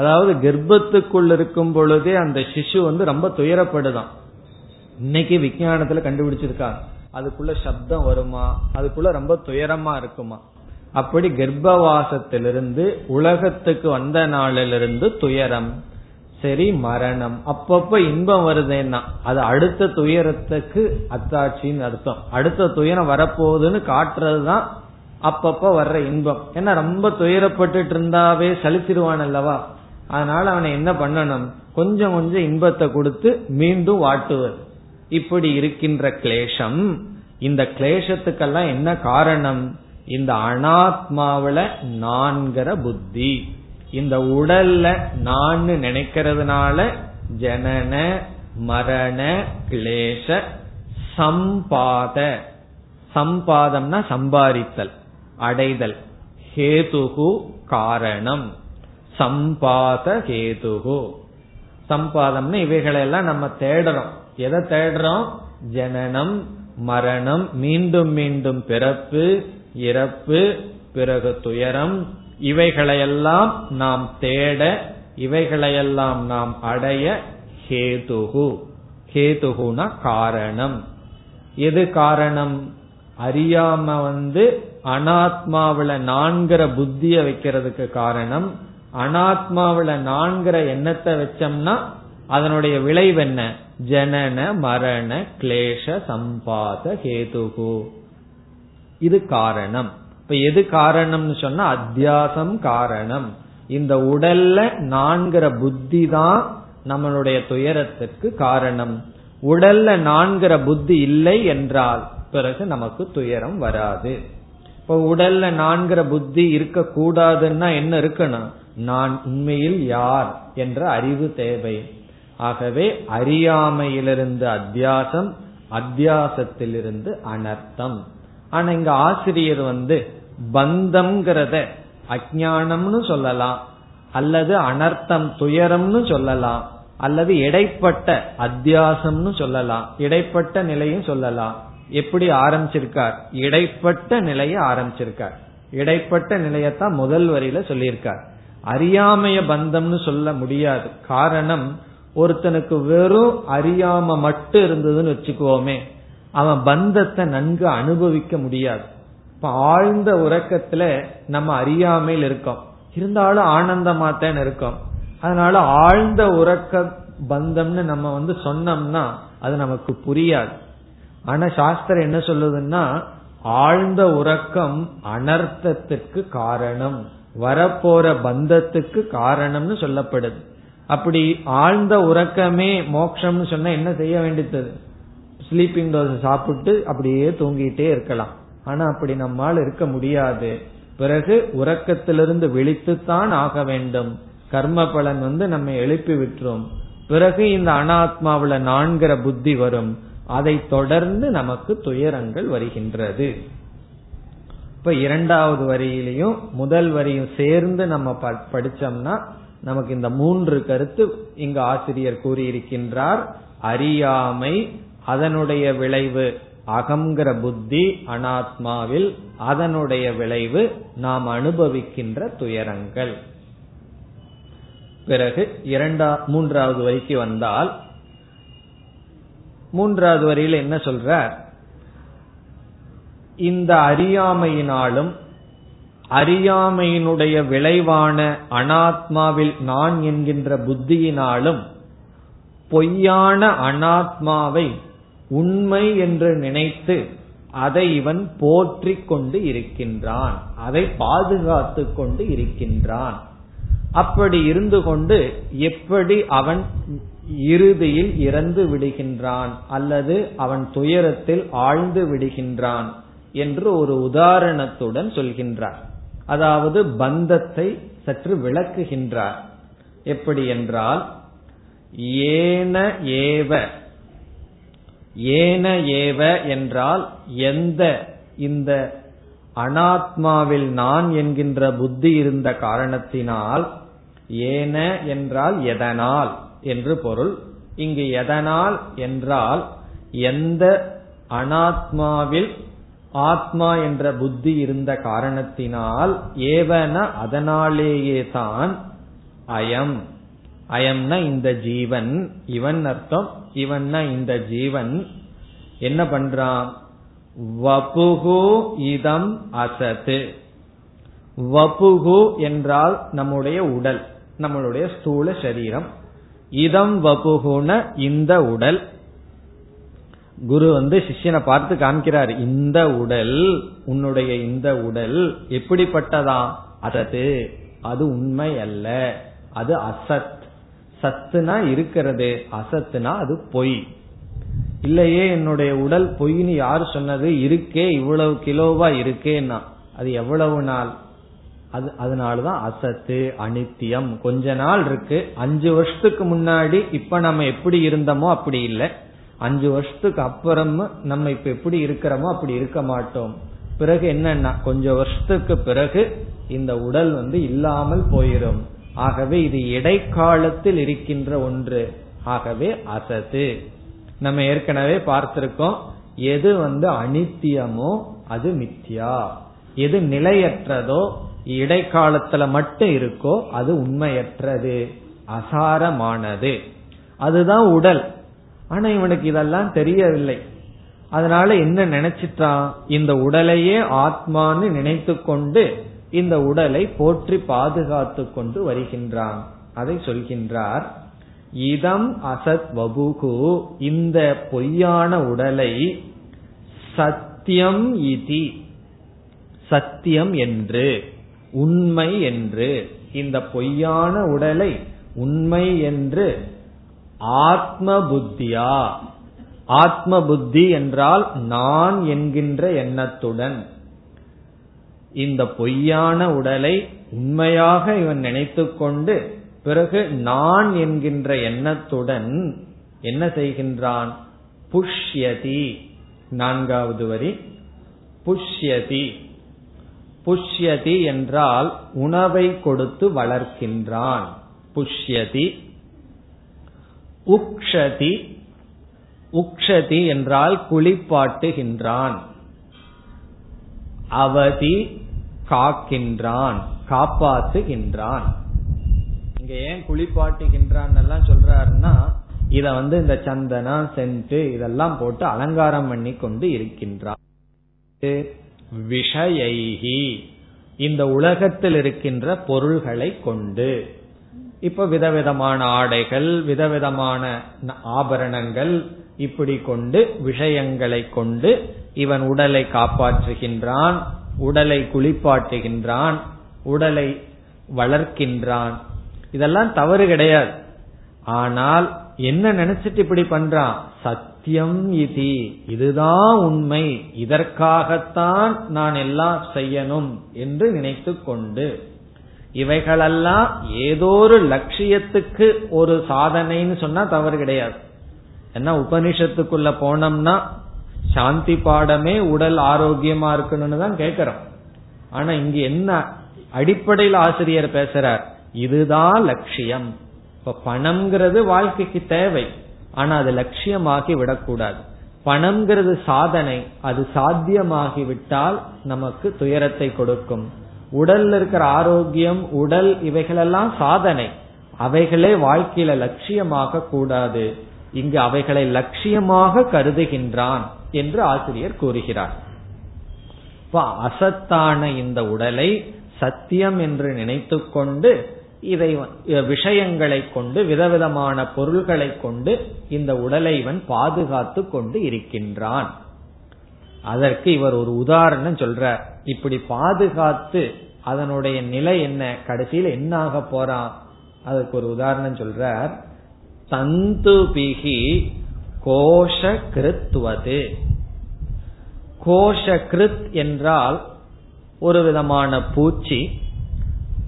அதாவது கர்ப்பத்துக்குள் இருக்கும் பொழுதே அந்த சிசு ரொம்ப துயரப்படுதான். இன்னைக்கு விஞ்ஞானத்துல கண்டுபிடிச்சிருக்காங்க, அதுக்குள்ள சப்தம் வருமா, அதுக்குள்ள ரொம்ப துயரமா இருக்குமா. அப்படி கர்ப்பவாசத்திலிருந்து உலகத்துக்கு வந்த நாளிலிருந்து துயரம். சரி, மரணம் அப்பப்ப இன்பம் வருதுன்னா அது அடுத்த துயரத்துக்கு அத்தாட்சின்னு அர்த்தம். அடுத்த துயரம் வரப்போகுதுன்னு காட்டுறதுதான் அப்பப்ப வர்ற இன்பம். ஏன்னா ரொம்ப துயரப்பட்டு இருந்தாவே சலிச்சிருவான் அல்லவா, அதனால அவனை என்ன பண்ணணும், கொஞ்சம் கொஞ்சம் இன்பத்தை கொடுத்து மீண்டும் வாட்டுவது. இப்படி இருக்கின்ற கிளேஷம். இந்த கிளேஷத்துக்கெல்லாம் என்ன காரணம், இந்த அனாத்மாவில நான்கிற புத்தி. இந்த உடல்ல நான் நினைக்கிறதுனால ஜனன மரண கிளேச சம்பாத, சம்பாதம்னா சம்பாதித்தல் அடைதல், ஹேதுகு காரணம், சம்பாத ஹேதுகு. சம்பாதம்னு இவைகளெல்லாம் நம்ம தேடுறோம். எதை தேடுறோம்? ஜனனம் மரணம், மீண்டும் மீண்டும் பிறப்பு இறப்பு, பிறகு துயரம், இவைகளையெல்லாம் நாம் தேட, இவைகளையெல்லாம் நாம் அடைய ஹேதுகு. ஹேதுகுனா காரணம். எது காரணம்? அறியாம அனாத்மாவில நான்கிற புத்திய வைக்கிறதுக்கு காரணம். அனாத்மாவில நான்கிற எண்ணத்தை வச்சோம்னா அதனுடைய விளைவு என்ன? ஜனன மரண கிளேஷ சம்பாத ஹேதுகு. இது காரணம். இப்ப எது காரணம்னு சொன்னா அத்தியாசம் காரணம். இந்த உடல்ல நான்கிற புத்தி தான் நம்மளுடைய துயரத்திற்கு காரணம். உடல்ல நான்கிற புத்தி இல்லை என்றால் பிறகு நமக்கு துயரம் வராது. இப்ப உடல்ல நான்கிற புத்தி இருக்க கூடாதுன்னா என்ன இருக்கணும்? நான் உண்மையில் யார் என்ற அறிவு தேவை. ஆகவே அறியாமையிலிருந்து அத்தியாசம், அத்தியாசத்திலிருந்து அனர்த்தம். ஆனா இங்க ஆசிரியர் பந்தம்ங்கிறத அஞ்ஞானம்னு சொல்லலாம், அல்லது அனர்த்தம் துயரம்னு சொல்லலாம், அல்லது இடைப்பட்ட அத்தியாசம்னு சொல்லலாம், இடைப்பட்ட நிலையும் சொல்லலாம். எப்படி ஆரம்பிச்சிருக்கார்? இடைப்பட்ட நிலையை ஆரம்பிச்சிருக்கார். இடைப்பட்ட நிலையத்தான் முதல் வரியில சொல்லியிருக்கார். அறியாமைய பந்தம்னு சொல்ல முடியாது. காரணம், ஒருத்தனுக்கு வெறும் அறியாம மட்டும் இருந்ததுன்னு வச்சுக்குவோமே, அவன் பந்தத்தை நன்கு அனுபவிக்க முடியாது. இப்ப ஆழ்ந்த உறக்கத்துல நம்ம அறியாமையில் இருக்கோம், இருந்தாலும் ஆனந்தமாத்தான் இருக்கோம். அதனால ஆழ்ந்த உறக்க பந்தம்னு நம்ம சொன்னோம்னா அது நமக்கு புரியாது. ஆனா சாஸ்திரம் என்ன சொல்லுதுன்னா, ஆழ்ந்த உறக்கம் அனர்த்தத்துக்கு காரணம், வரப்போற பந்தத்துக்கு காரணம்னு சொல்லப்படுது. அப்படி ஆழ்ந்த உறக்கமே மோட்சம்னு சொன்னா என்ன செய்ய வேண்டியது? ஸ்லீப்பிங் டோஸ் சாப்பிட்டு அப்படியே தூங்கிட்டே இருக்கலாம். ஆனா அப்படி நம்மால் இருக்க முடியாது. பிறகு உறக்கத்திலிருந்து விழித்துத்தான் ஆக வேண்டும். கர்ம பலன் நம்ம எழுப்பி விட்டுரும். பிறகு இந்த அனாத்மாவில நான்கிற புத்தி வரும். அதை தொடர்ந்து நமக்கு துயரங்கள் வருகின்றது. இப்ப இரண்டாவது வரியிலையும் முதல் வரியும் சேர்ந்து நம்ம படிச்சோம்னா நமக்கு இந்த மூன்று கருத்து இங்கு ஆசிரியர் கூறியிருக்கின்றார். அறியாமை, அதனுடைய விளைவு அகங்கிற புத்தி அனாத்மாவில், அதனுடைய விளைவு நாம் அனுபவிக்கின்ற துயரங்கள். பிறகு மூன்றாவது வரிக்கு வந்தால், மூன்றாவது வரியில் என்ன சொல்றார்? இந்த அறியாமையினாலும் அறியாமையினுடைய விளைவான அனாத்மாவில் நான் என்கின்ற புத்தியினாலும் பொய்யான அனாத்மாவை உண்மை என்று நினைத்து அதை இவன் போற்றிக் கொண்டு இருக்கின்றான், அதை பாதுகாத்து கொண்டு இருக்கின்றான். அப்படி இருந்து கொண்டு எப்படி அவன் இறுதியில் இறந்து விடுகின்றான் அல்லது அவன் துயரத்தில் ஆழ்ந்து விடுகின்றான் என்று ஒரு உதாரணத்துடன் சொல்கின்றார். அதாவது பந்தத்தை சற்று விளக்குகின்றார். எப்படி என்றால், ஏன ஏவ, ஏன ஏவ என்றால் எந்த, இந்த அனாத்மாவில் நான் என்கின்ற புத்தி இருந்த காரணத்தினால், ஏன என்றால் எதனால் என்று பொருள். இங்கு எதனால் என்றால் எந்த அனாத்மாவில் ஆத்மா என்ற புத்தி இருந்த காரணத்தினால், ஏவன அதனாலேயே தான், அயம், அயம்னா இந்த ஜீவன், இவன் அர்த்தம், இவன்னா இந்த ஜீவன் என்ன பண்றான்? வபுகு இதம் அசத்து. வபுகு என்றால் நம்முடைய உடல், நம்மளுடைய ஸ்தூல சரீரம். இதம் வபுகுன இந்த உடல். குரு சிஷ்யனை பார்த்து காமிக்கிறார், இந்த உடல் உன்னுடைய இந்த உடல் எப்படிப்பட்டதா? அசத்து, அது உண்மை அல்ல, அது அசத். சத்துனா இருக்கிறது, அசத்துனா அது பொய். இல்லையே என்னுடைய உடல் பொய்னு யார் சொன்னது? இருக்கே, இவ்வளவு கிலோவா இருக்கேன்னா அது எவ்வளவு நாள்? அதனாலதான் அசத்து அனித்தியம். கொஞ்ச நாள் இருக்கு, 5 வருஷத்துக்கு முன்னாடி இப்ப நம்ம எப்படி இருந்தோமோ அப்படி இல்லை, 5 வருஷத்துக்கு அப்புறம் நம்ம இப்ப எப்படி இருக்கிறோமோ அப்படி இருக்க மாட்டோம். பிறகு என்னன்னா கொஞ்சம் வருஷத்துக்கு பிறகு இந்த உடல் இல்லாமல் போயிடும். ஆகவே இது இடைக்காலத்தில் இருக்கின்ற ஒன்று. ஆகவே அசத்து. நம்ம ஏற்கனவே பார்த்திருக்கோம், எது அனித்தியமோ அது மித்யா, எது நிலையற்றதோ இடைக்காலத்துல மட்டும் இருக்கோ அது உண்மையற்றது, அசாரமானது. அதுதான் உடல். ஆனா இவனுக்கு இதெல்லாம் தெரியவில்லை. அதனால என்ன நினைச்சிட்டான், இந்த உடலையே ஆத்மான்னு நினைத்து கொண்டு இந்த உடலை போற்றி பாதுகாத்து கொண்டு வருகின்றான். அதை சொல்கின்றார், இதம் அசத் வபுகு, இந்த பொய்யான உடலை சத்தியம் இதி, சத்தியம் என்று, உண்மை என்று, இந்த பொய்யான உடலை உண்மை என்று ஆத்ம புத்தியா, ஆத்ம புத்தி என்றால் நான் என்கின்ற எண்ணத்துடன், இந்த பொய்யான உடலை உண்மையாக இவன் நினைத்து கொண்டு பிறகு நான் என்கின்ற எண்ணத்துடன் என்ன செய்கின்றான், புஷ்யதி. 4வது வரி புஷ்யதி. புஷ்யதி என்றால் உணவை கொடுத்து வளர்க்கின்றான். புஷ்யதி உக்ஷதி. உக்ஷதி என்றால் குளிப்பாட்டுகின்றான். அவதி காக்கின்றான், காப்பாற்றுகின்றான். இங்க ஏன் குளிப்பாட்டுகின்றான் எல்லாம் சொல்றாருன்னா, இத இந்த சந்தனா சென்ட் இதெல்லாம் போட்டு அலங்காரம் பண்ணி கொண்டு இருக்கின்றான். விஷயைஹி, இந்த உலகத்தில் இருக்கின்ற பொருள்களை கொண்டு. இப்ப விதவிதமான ஆடைகள், விதவிதமான ஆபரணங்கள், இப்படி கொண்டு விஷயங்களை கொண்டு இவன் உடலை காப்பாற்றுகின்றான், உடலை குளிப்பாட்டுகின்றான், உடலை வளர்க்கின்றான். இதெல்லாம் தவறு கிடையாது. ஆனால் என்ன நினைச்சிட்டு இப்படி பண்றான், சத்தியம் இதி, இதுதான் உண்மை, இதற்காகத்தான் நான் எல்லாம் செய்யணும் என்று நினைத்து கொண்டு. இவைகளெல்லாம் ஏதோ ஒரு லட்சியத்துக்கு ஒரு சாதனைன்னு சொன்னா தவறு கிடையாது. ஏன்னா உபனிஷத்துக்குள்ள போனோம்னா சாந்தி பாடமே உடல் ஆரோக்கியமா இருக்கணும்னு தான் கேட்கிறோம். ஆனா இங்க என்ன அடிப்படையில் ஆசிரியர் பேசுறார், இதுதான் லட்சியம். இப்ப பணம்ங்கிறது வாழ்க்கைக்கு தேவை, ஆனா அது லட்சியமாகி விடக்கூடாது. பணம்ங்கிறது சாதனை, அது சாத்தியமாகி விட்டால் நமக்கு துயரத்தை கொடுக்கும். உடல்ல இருக்கிற ஆரோக்கியம், உடல், இவைகளெல்லாம் சாதனை, அவைகளே வாழ்க்கையில லட்சியமாக கூடாது. இங்கு அவைகளை லட்சியமாக கருதுகின்றான் என்று ஆசிரியர் கூறுகிறார். அசத்தான இந்த உடலை சத்தியம் என்று நினைத்து கொண்டு இதை விஷயங்களை கொண்டு விதவிதமான பொருள்களை கொண்டு இந்த உடலை இவன் பாதுகாத்து கொண்டு இருக்கின்றான். அதற்கு இவர் ஒரு உதாரணம் சொல்றார். இப்படி பாதுகாத்து அதனுடைய நிலை என்ன, கடைசியில் என்ன ஆக போறான், அதுக்கு ஒரு உதாரணம் சொல்றார். தந்து பிகி கோஷ கிருத்வது. கோஷ கிருத் என்றால் ஒரு விதமான பூச்சி,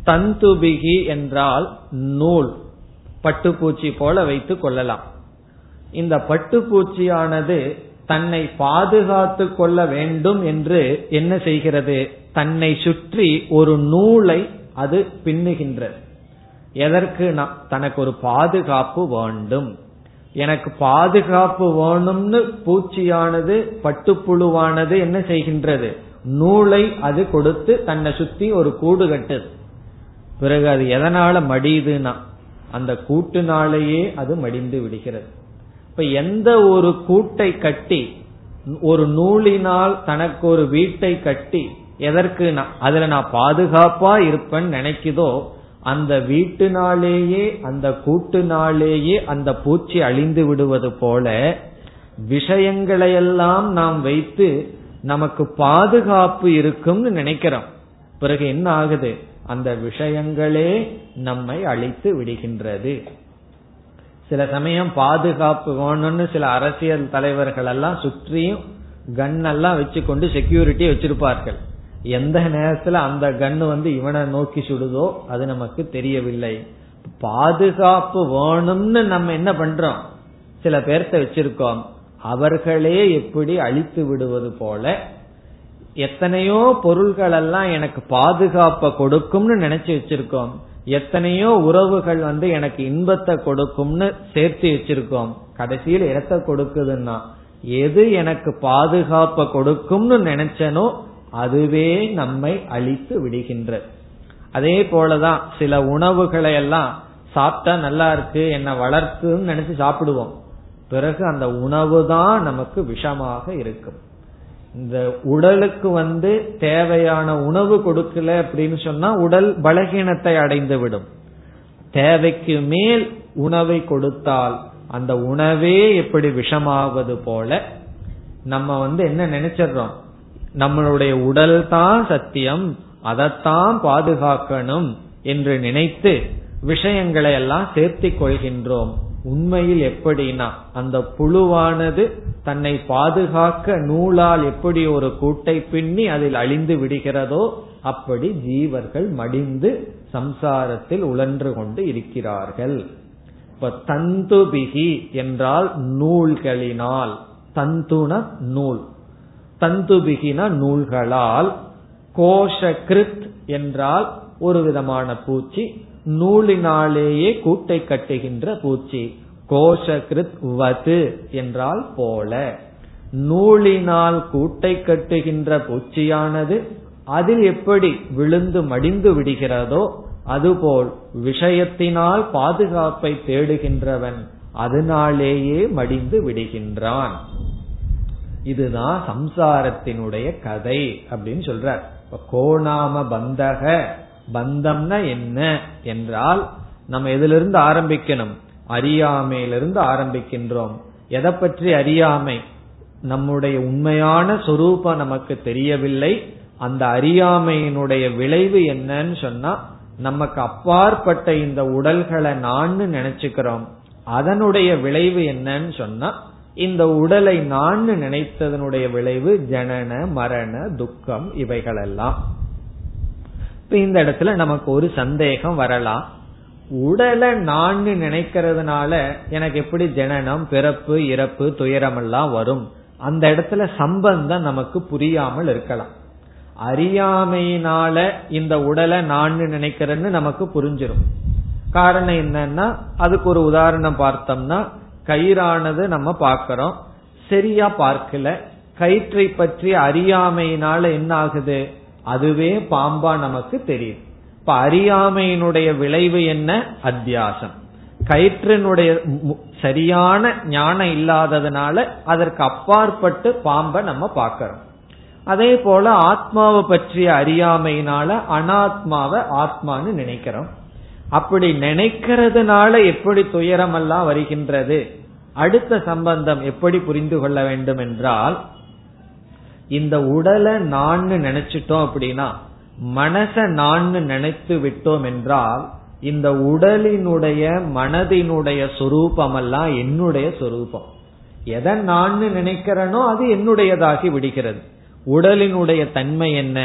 தந்து பிகி என்றால் நூல், பட்டுப்பூச்சி போல வைத்து கொள்ளலாம். இந்த பட்டுப்பூச்சியானது தன்னை பாதுகாத்து கொள்ள வேண்டும் என்று என்ன செய்கிறது, தன்னை சுற்றி ஒரு நூலை அது பின்னுகின்றது. எதற்கு, தனக்கு ஒரு பாதுகாப்பு வேண்டும், எனக்கு பாதுகாப்பு வேணும்னு பூச்சியானது, பட்டுப்புழுவானது என்ன செய்கின்றது, நூலை அது கொடுத்து தன்னை சுத்தி ஒரு கூடு கட்டுது. பிறகு அது எதனால மடியுதுன்னா அந்த கூட்டுனாலேயே அது மடிந்து விடுகிறது. இப்ப எந்த ஒரு கூட்டை கட்டி ஒரு நூலினால் தனக்கு ஒரு வீட்டை கட்டி எதற்கு, அதுல நான் பாதுகாப்பா இருப்பேன்னு நினைக்குதோ அந்த வீட்டுனாலேயே அந்த கூட்டுனாலேயே அந்த பூச்சி அழிந்து விடுவது போல, விஷயங்களையெல்லாம் நாம் வைத்து நமக்கு பாதுகாப்பு இருக்கும்னு நினைக்கிறோம். பிறகு என்ன ஆகுது, அந்த விஷயங்களே நம்மை அழித்து விடுகின்றது. சில சமயம் பாதுகாப்பு வேணும்னு சில அரசியல் தலைவர்கள் எல்லாம் சுற்றியும் கன் எல்லாம் வச்சுக்கொண்டு செக்யூரிட்டி வச்சிருப்பார்கள். எந்த நேரத்துல அந்த கண்ணு இவனை நோக்கி சுடுதோ அது நமக்கு தெரியவில்லை. பாதுகாப்பு வேணும்னு நம்ம என்ன பண்றோம், சில பேர்த்த வச்சிருக்கோம், அவர்களே எப்படி அழித்து விடுவது போல எத்தனையோ பொருள்கள் எல்லாம் எனக்கு பாதுகாப்பை கொடுக்கும்னு நினைச்சு வச்சிருக்கோம், எத்தனையோ உறவுகள் எனக்கு இன்பத்தை கொடுக்கும்னு சேர்த்து வச்சிருக்கோம், கடைசியில் இடத்தை கொடுக்குதுன்னா எது எனக்கு பாதுகாப்பை கொடுக்கும்னு நினைச்சனோ அதுவே நம்மை அழித்து விடுகின்ற. அதே போலதான் சில உணவுகளை எல்லாம் சாப்பிட்டா நல்லா இருக்கு என்ன வளர்த்துன்னு நினைச்சு சாப்பிடுவோம், பிறகு அந்த உணவு தான் நமக்கு விஷமாக இருக்கும். இந்த உடலுக்கு தேவையான உணவு கொடுக்கல அப்படின்னு சொன்னா உடல் பலகீனத்தை அடைந்து விடும். தேவைக்கு மேல் உணவை கொடுத்தால் அந்த உணவே எப்படி விஷமாவது போல நம்ம என்ன நினைச்சிடறோம், நம்மளுடைய உடல் தான் சத்தியம், அதத்தான் பாதுகாக்கணும் என்று நினைத்து விஷயங்களை எல்லாம் சேர்த்தி கொள்கின்றோம். உண்மையில் எப்படின்னா அந்த புழுவானது தன்னை பாதுகாக்க நூலால் எப்படி ஒரு கூட்டை பின்னி அதில் அழிந்து விடுகிறதோ அப்படி ஜீவர்கள் மடிந்து சம்சாரத்தில் உழன்று கொண்டு இருக்கிறார்கள். இப்ப தந்துபிகி என்றால் நூல்களினால், தந்துன நூல், தந்துபிகினா நூல்களால், கோஷகிருத் என்றால் ஒரு விதமான பூச்சி, நூலினாலேயே கூட்டை கட்டுகின்ற பூச்சி, கோஷகிருத் வது என்றால் போல, நூலினால் கூட்டை கட்டுகின்ற பூச்சியானது அதில் எப்படி விழுந்து மடிந்து விடுகிறதோ அதுபோல் விஷயத்தினால் பாதுகாப்பை தேடுகின்றவன் அதனாலேயே மடிந்து விடுகின்றான். இதுதான் சம்சாரத்தினுடைய கதை அப்படின்னு சொல்றார். கோணாம பந்தக, பந்தம்னா என்ன என்றால் நம்ம எதிலிருந்து ஆரம்பிக்கணும், அறியாமையிலிருந்து ஆரம்பிக்கின்றோம். எதை பற்றி அறியாமை, நம்முடைய உண்மையான சொரூபம் நமக்கு தெரியவில்லை, அந்த அறியாமையினுடைய விளைவு என்னன்னு சொன்னா நமக்கு அப்பாற்பட்ட இந்த உடல்களை நான் நினைச்சுக்கிறோம், அதனுடைய விளைவு என்னன்னு சொன்னா இந்த உடலை நான் நினைத்ததனுடைய விளைவு ஜனன மரண துக்கம் இவைகளெல்லாம். இந்த இடத்துல நமக்கு ஒரு சந்தேகம் வரலாம், உடலை நான் நினைக்கிறதுனால எனக்கு எப்படி ஜனனம் பிறப்பு இறப்பு துயரம் எல்லாம் வரும்? அந்த இடத்துல சம்பந்தம் நமக்கு புரியாமல் இருக்கலாம். அறியாமையினால இந்த உடலை நான் நினைக்கிறேன்னு நமக்கு புரிஞ்சிடும். காரணம் என்னன்னா, அதுக்கு ஒரு உதாரணம் பார்த்தோம்னா கயிறானது நம்ம பார்க்கிறோம், சரியா பார்க்கல, கயிற்றை பற்றி அறியாமையினால என்ன ஆகுது, அதுவே பாம்பா நமக்கு தெரியும். இப்ப அறியாமையினுடைய விளைவு என்ன, அத்தியாசம். கயிற்றினுடைய சரியான ஞானம் இல்லாததுனால அதற்கு அப்பாற்பட்டு பாம்பை நம்ம பார்க்கிறோம். அதே போல ஆத்மாவை பற்றிய அறியாமையினால அனாத்மாவை ஆத்மான்னு நினைக்கிறோம். அப்படி நினைக்கிறதுனால எப்படி துயரம் எல்லாம் வருகின்றது? அடுத்த சம்பந்தம் எப்படி புரிந்து கொள்ள வேண்டும் என்றால், இந்த உடலை நான் நினைச்சிட்டோம் அப்படின்னா, மனச நான் நினைத்து விட்டோம் என்றால் இந்த உடலினுடைய மனதினுடைய சொரூபம் எல்லாம் என்னுடைய சொரூபம். எதை நான் நினைக்கிறேனோ அது என்னுடையதாகி விடுகிறது. உடலினுடைய தன்மை என்ன,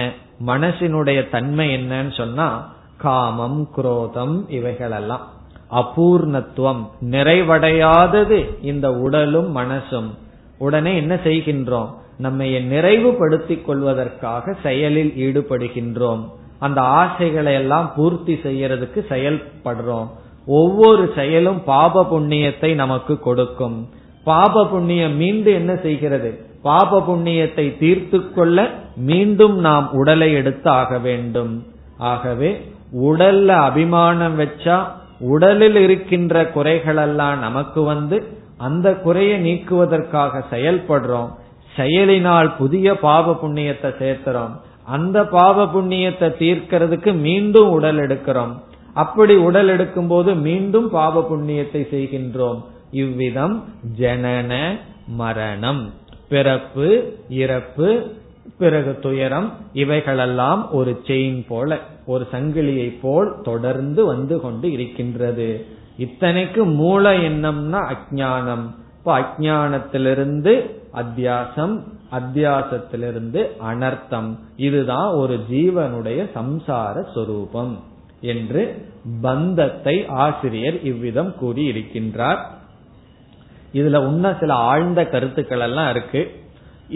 மனசினுடைய தன்மை என்னன்னு சொன்னா காமம் குரோதம் இவைகளெல்லாம், அபூர்ணத்துவம் நிறைவடையாதது இந்த உடலும் மனசும். உடனே என்ன செய்கின்றோம், நம்மை நிறைவுபடுத்திக் கொள்வதற்காக செயலில் ஈடுபடுகின்றோம். அந்த ஆசைகளை எல்லாம் பூர்த்தி செய்யறதுக்கு செயல்படுறோம். ஒவ்வொரு செயலும் பாப புண்ணியத்தை நமக்கு கொடுக்கும். பாப புண்ணியம் மீண்டும் என்ன செய்கிறது, பாப புண்ணியத்தை தீர்த்து கொள்ள மீண்டும் நாம் உடலை எடுத்து ஆக வேண்டும். ஆகவே உடல்ல அபிமானம் வச்சா உடலில் இருக்கின்ற குறைகளெல்லாம் நமக்கு அந்த குறையை நீக்குவதற்காக செயல்படுறோம். செயலினால் புதிய பாவ புண்ணியத்தை சேர்க்கிறோம். அந்த பாவ புண்ணியத்தை தீர்க்கிறதுக்கு மீண்டும் உடல் எடுக்கிறோம். அப்படி உடல் எடுக்கும் போது மீண்டும் பாவ புண்ணியத்தை செய்கின்றோம். இவ்விதம் ஜனன மரணம், பிறப்பு இறப்பு, பிறகு துயரம் இவைகளெல்லாம் ஒரு செயின் போல, ஒரு சங்கிலியை போல் தொடர்ந்து வந்து கொண்டு இருக்கின்றது. இத்தனைக்கு மூல என்னம்னா அஜ்ஞானம். இப்ப அஜ்ஞானத்திலிருந்து அத்தியாசம், அத்தியாசத்திலிருந்து அனர்த்தம். இதுதான் ஒரு ஜீவனுடைய சம்சார சொரூபம் என்று பந்தத்தை ஆசிரியர் இவ்விதம் கூறி இருக்கின்றார். இதுல இன்னும் சில ஆழ்ந்த கருத்துக்கள் எல்லாம் இருக்கு.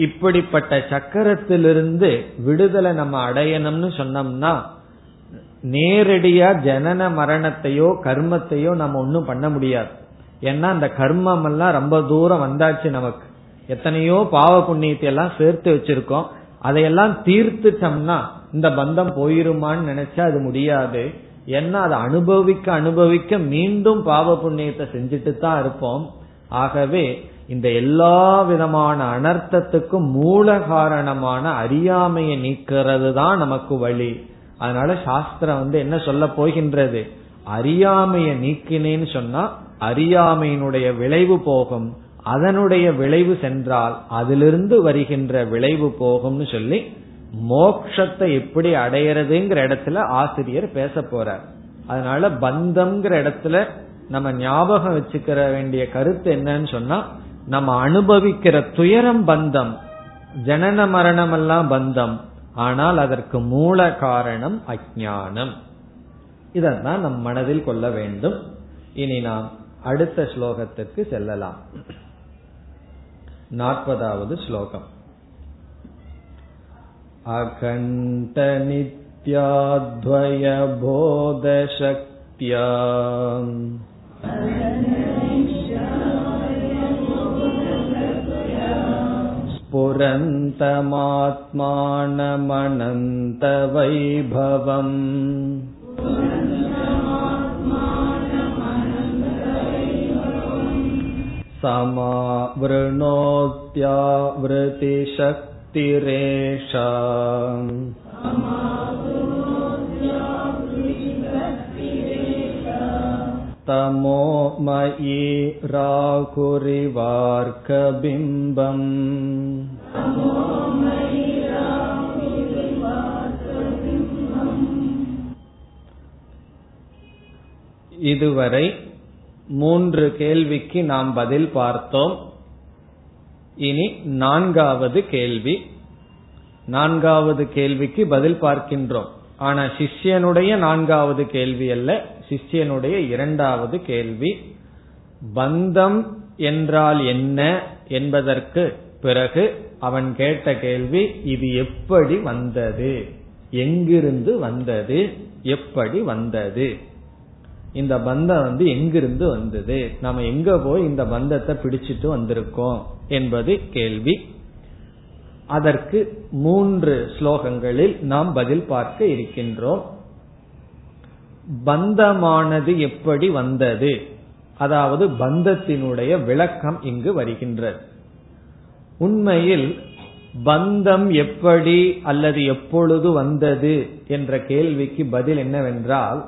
இப்படிப்பட்ட சக்கரத்திலிருந்து விடுதலை நம்ம அடையணும்னு சொன்னோம்னா நேரடியா ஜனன மரணத்தையோ கர்மத்தையோ நம்ம ஒன்னும் பண்ண முடியாது. ஏன்னா அந்த கர்மம் எல்லாம் ரொம்ப தூரம் வந்தாச்சு, நமக்கு எத்தனையோ பாவ புண்ணியத்தை எல்லாம் சேர்த்து வச்சிருக்கோம். அதையெல்லாம் தீர்த்துட்டோம்னா இந்த பந்தம் போயிருமான்னு நினைச்சா அது முடியாது. ஏன்னா அதை அனுபவிக்க அனுபவிக்க மீண்டும் பாவ புண்ணியத்தை செஞ்சுட்டு தான் இருப்போம். ஆகவே இந்த எல்லா விதமான அனர்த்தத்துக்கும் மூல காரணமான அறியாமையை நீக்கிறது தான் நமக்கு வழி. அதனால சாஸ்திரம் என்ன சொல்ல போகின்றது, அறியாமையை நீக்கினேன்னு சொன்னா அறியாமையினுடைய விளைவு போகும், அதனுடைய விளைவு சென்றால் அதிலிருந்து வருகின்ற விளைவு போகும்னு சொல்லி மோட்சத்தை எப்படி அடையறதுங்கிற இடத்துல ஆசிரியர் பேச போறார். அதனால பந்தம்ங்கிற இடத்துல நம்ம ஞாபகம் வச்சுக்கிற வேண்டிய கருத்து என்னன்னு சொன்னா, நம்ம அனுபவிக்கிற துயரம் பந்தம், ஜனன மரணம் எல்லாம் பந்தம், ஆனால் அதற்கு மூல காரணம் அஞ்ஞானம். இதெல்லாம் நம் மனதில் கொள்ள வேண்டும். இனி நாம் அடுத்த ஸ்லோகத்திற்கு செல்லலாம். 40வது ஸ்லோகம். அகண்ட நித்யாத்வய போத சக்தியா ஸ்புரந்தமாத்மானமனந்த வைபவம் சமாவ்ருணோத்யாவ்ருதி சக்திரேஷா. தமோமயி ராகுரிவார்க்கபிம்பம் இதுவரை 3 கேள்விக்கு நாம் பதில் பார்த்தோம். இனி 4வது கேள்வி. 4வது கேள்விக்கு பதில் பார்க்கின்றோம். ஆனா சிஷ்யனுடைய 4வது கேள்வி அல்ல, சிஷ்யனுடைய 2வது கேள்வி. பந்தம் என்றால் என்ன என்பதற்கு பிறகு அவன் கேட்ட கேள்வி, இது எப்படி வந்தது, எங்கிருந்து வந்தது, எப்படி வந்தது, இந்த பந்தம் எங்கிருந்து வந்தது, நாம எங்க போய் இந்த பந்தத்தை பிடிச்சிட்டு வந்திருக்கோம் என்பது கேள்வி. அதற்கு 3 ஸ்லோகங்களில் நாம் பதில் பார்க்க இருக்கின்றோம். பந்தமானது எப்படி வந்தது, அதாவது பந்தத்தினுடைய விளக்கம் இங்கு வருகின்றது. உண்மையில் பந்தம் எப்படி அல்லது எப்பொழுது வந்தது என்ற கேள்விக்கு பதில் என்னவென்றால்,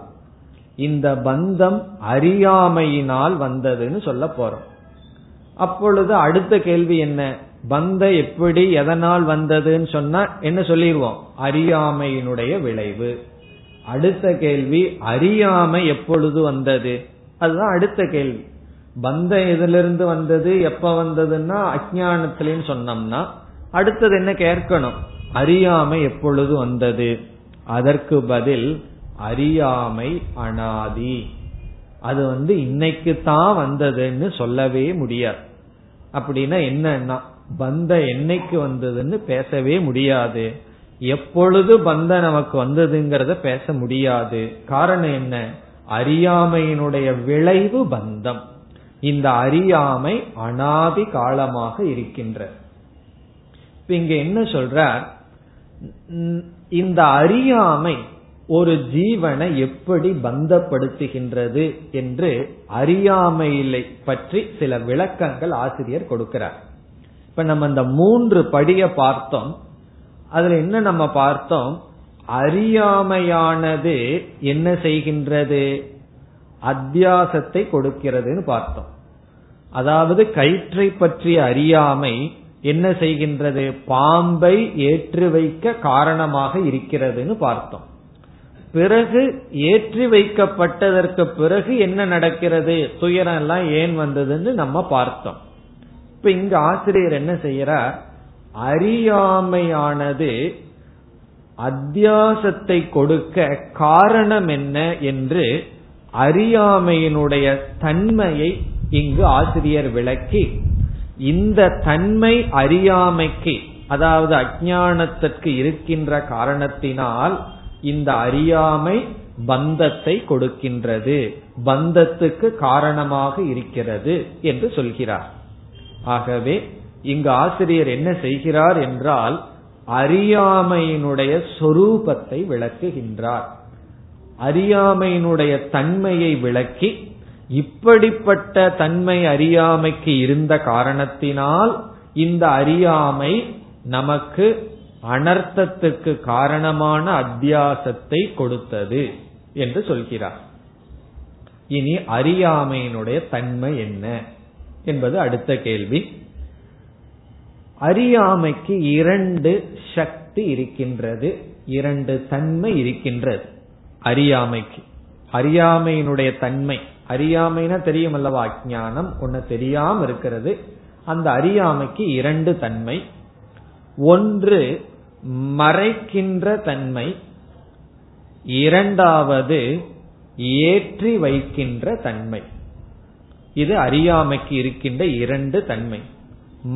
இந்த பந்தம் அறியாமையினால் வந்ததுன்னு சொல்ல போறோம். அப்பொழுது அடுத்த கேள்வி என்ன, பந்தம் எப்படி எதனால் வந்ததுன்னு சொன்னா என்ன சொல்லிடுவோம், அறியாமையினுடைய விளைவு. அடுத்த கேள்வி அறியாமை எப்பொழுது வந்தது, அதுதான் அடுத்த கேள்வி. பந்தம் எதிலிருந்து வந்தது, எப்ப வந்ததுன்னா அஞ்ஞானத்திலேன்னு சொன்னோம்னா அடுத்தது என்ன கேட்கணும், அறியாமை எப்பொழுது வந்தது. அதற்கு பதில் அறியாமை அனாதி, அது இன்னைக்குத்தான் வந்ததுன்னு சொல்லவே முடியாது. அப்படின்னா என்னன்னா பந்தம் என்னைக்கு வந்ததுன்னு பேசவே முடியாது, எப்பொழுது பந்தம் நமக்கு வந்ததுங்கிறத பேச முடியாது. காரணம் என்ன, அறியாமையினுடைய விளைவு பந்தம். இந்த அறியாமை அனாதி காலமாக இருக்கின்ற. இப்ப இங்க என்ன சொல்றார், இந்த அறியாமை ஒரு ஜீவனை எப்படி பந்தப்படுத்துகின்றது என்று அறியாமையிலே பற்றி சில விளக்கங்கள் ஆசிரியர் கொடுக்கிறார். இப்ப நம்ம இந்த 3 படியை பார்த்தோம். அதுல என்ன நம்ம பார்த்தோம், அறியாமையானது என்ன செய்கின்றது, அத்தியாசத்தை கொடுக்கிறதுன்னு பார்த்தோம். அதாவது கயிற்றை பற்றிய அறியாமை என்ன செய்கின்றது, பாம்பை ஏற்றி வைக்க காரணமாக இருக்கிறதுன்னு பார்த்தோம். பிறகு ஏற்றி வைக்கப்பட்டதற்கு பிறகு என்ன நடக்கிறது, துயரம் எல்லாம் ஏன் வந்ததுன்னு நம்ம பார்த்தோம். இப்ப இங்க ஆசிரியர் என்ன செய்யறார், அறியாமையானது அத்தியாசத்தை கொடுக்க காரணம் என்ன என்று அறியாமையினுடைய தன்மையை இங்கு ஆசிரியர் விளக்கி, இந்த தன்மை அறியாமைக்கு, அதாவது அஞ்ஞானத்திற்கு இருக்கின்ற காரணத்தினால் இந்த அறியாமை பந்தத்தை கொடுக்கின்றது, பந்தத்துக்கு காரணமாக இருக்கிறது என்று சொல்கிறார். ஆகவே இங்கு ஆசிரியர் என்ன செய்கிறார் என்றால், அறியாமையினுடைய சொரூபத்தை விளக்குகின்றார், அறியாமையினுடைய தன்மையை விளக்கி, இப்படிப்பட்ட தன்மை அறியாமைக்கு இருந்த காரணத்தினால் இந்த அறியாமை நமக்கு அனர்த்தத்துக்கு காரணமான அத்தியாசத்தை கொடுத்தது என்று சொல்கிறார். இனி அறியாமையினுடைய தன்மை என்ன என்பது அடுத்த கேள்வி. அறியாமைக்கு இரண்டு சக்தி இருக்கின்றது, இரண்டு தன்மை இருக்கின்றது அறியாமைக்கு. அறியாமையினுடைய தன்மை, அறியாமைனா தெரியும் அல்லவா, அஞ்ஞானம் ஒன்னு தெரியாம இருக்கிறது. அந்த அறியாமைக்கு இரண்டு தன்மை. ஒன்று மறைக்கின்ற தன்மை, இரண்டாவது ஏற்றி வைக்கின்ற தன்மை. இது அறியாமைக்கு இருக்கின்ற இரண்டு தன்மை.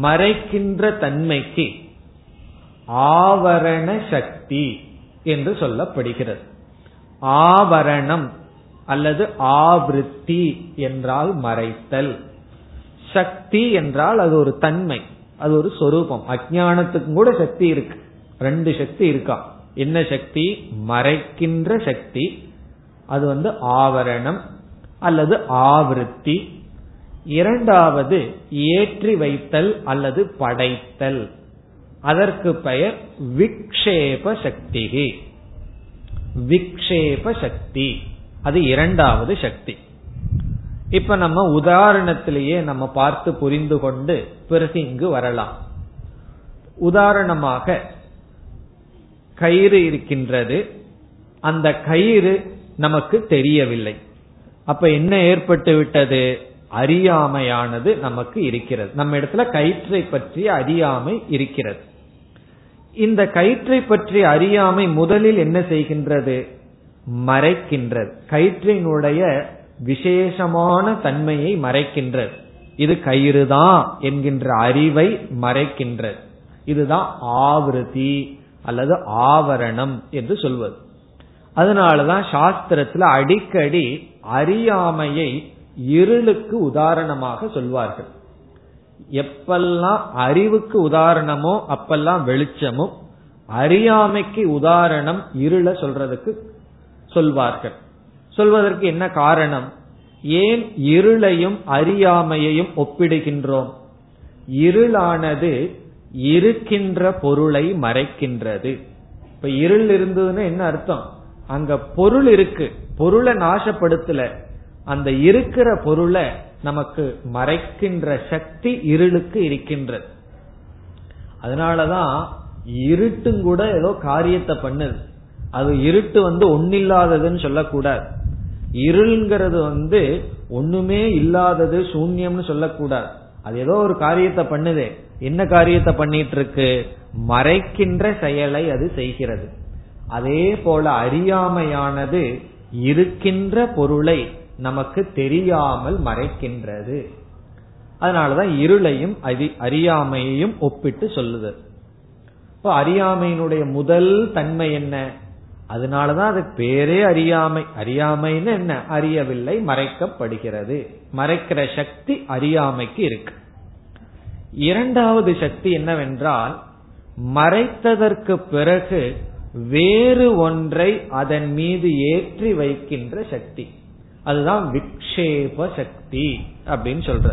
மறைக்கின்ற தன்மைக்கு ஆவரண சக்தி என்று சொல்லப்படுகிறது. ஆவரணம் அல்லது ஆவிருத்தி என்றால் மறைத்தல், சக்தி என்றால் அது ஒரு தன்மை, அது ஒரு சொரூபம். அஞ்ஞானத்துக்கும் கூட சக்தி இருக்கு, ரெண்டு சக்தி இருக்கா. என்ன சக்தி? மறைக்கின்ற சக்தி, அது ஆவரணம் அல்லது ஆவிருத்தி. இரண்டாவது ஏற்றி வைத்தல் அல்லது படைத்தல், அதற்கு பெயர் விக்ஷேப சக்தி. விக்ஷேப சக்தி அது இரண்டாவது சக்தி. இப்ப நம்ம உதாரணத்திலேயே நம்ம பார்த்து புரிந்து கொண்டு பிறகு இங்கு வரலாம். உதாரணமாக கயிறு இருக்கின்றது, அந்த கயிறு நமக்கு தெரியவில்லை. அப்ப என்ன ஏற்பட்டு விட்டது? அறியாமையானது நமக்கு இருக்கிறது. நம்ம இடத்துல கயிற்றை பற்றிய அறியாமை இருக்கிறது. இந்த கயிற்றை பற்றிய அறியாமை முதலில் என்ன செய்கின்றது? மறைக்கின்றது. கயிற்றினுடைய விசேஷமான தன்மையை மறைக்கின்றது. இது கயிறுதான் என்கின்ற அறிவை மறைக்கின்றது. இதுதான் ஆவிருத்தி அல்லது ஆவரணம் என்று சொல்வது. அதனாலதான் சாஸ்திரத்துல அடிக்கடி அறியாமையை இருளுக்கு உதாரணமாக சொல்வார்கள். எப்பெல்லாம் அறிவுக்கு உதாரணமோ அப்பெல்லாம் வெளிச்சமும், அறியாமைக்கு உதாரணம் இருளை சொல்றதுக்கு சொல்வார்கள். சொல்வதற்கு என்ன காரணம்? ஏன் இருளையும் அறியாமையையும் ஒப்பிடுகின்றோம்? இருளானது இருக்கின்ற பொருளை மறைக்கின்றது. இப்ப இருள் இருந்ததுன்னு என்ன அர்த்தம்? அங்க பொருள் இருக்கு, பொருளை நாசப்படுத்தல, அந்த இருக்கிற பொருளை நமக்கு மறைக்கின்ற சக்தி இருளுக்கு இருக்கின்றது. அதனாலதான் இருட்டும் கூட ஏதோ காரியத்தை பண்ணுது. அது இருட்டு ஒன்னில்லாததுன்னு சொல்லக்கூடாது. இருள்ங்கிறது ஒண்ணுமே இல்லாதது, சூன்யம்னு சொல்லக்கூடாது. அது ஏதோ ஒரு காரியத்தை பண்ணுதே, என்ன காரியத்தை பண்ணிட்டு இருக்கு? மறைக்கின்ற செயலை அது செய்கிறது. அதே போல அறியாமையானது இருக்கின்ற பொருளை நமக்கு தெரியாமல் மறைக்கின்றது. அதனாலதான் இருளையும் அறியாமையையும் ஒப்பிட்டு சொல்லுது. இப்போ அறியாமையினுடைய முதல் தன்மை என்ன? அதனாலதான் அது பேரே அறியாமை. அறியாமைன்னு என்ன? அறியவில்லை, மறைக்கப்படுகிறது. மறைக்கிற சக்தி அறியாமைக்கு இருக்கு. இரண்டாவது சக்தி என்னவென்றால், மறைத்ததற்கு பிறகு வேறு ஒன்றை அதன் மீது ஏற்றி வைக்கின்ற சக்தி. அதுதான் விக்ஷேப சக்தி அப்படின்னு சொல்ற.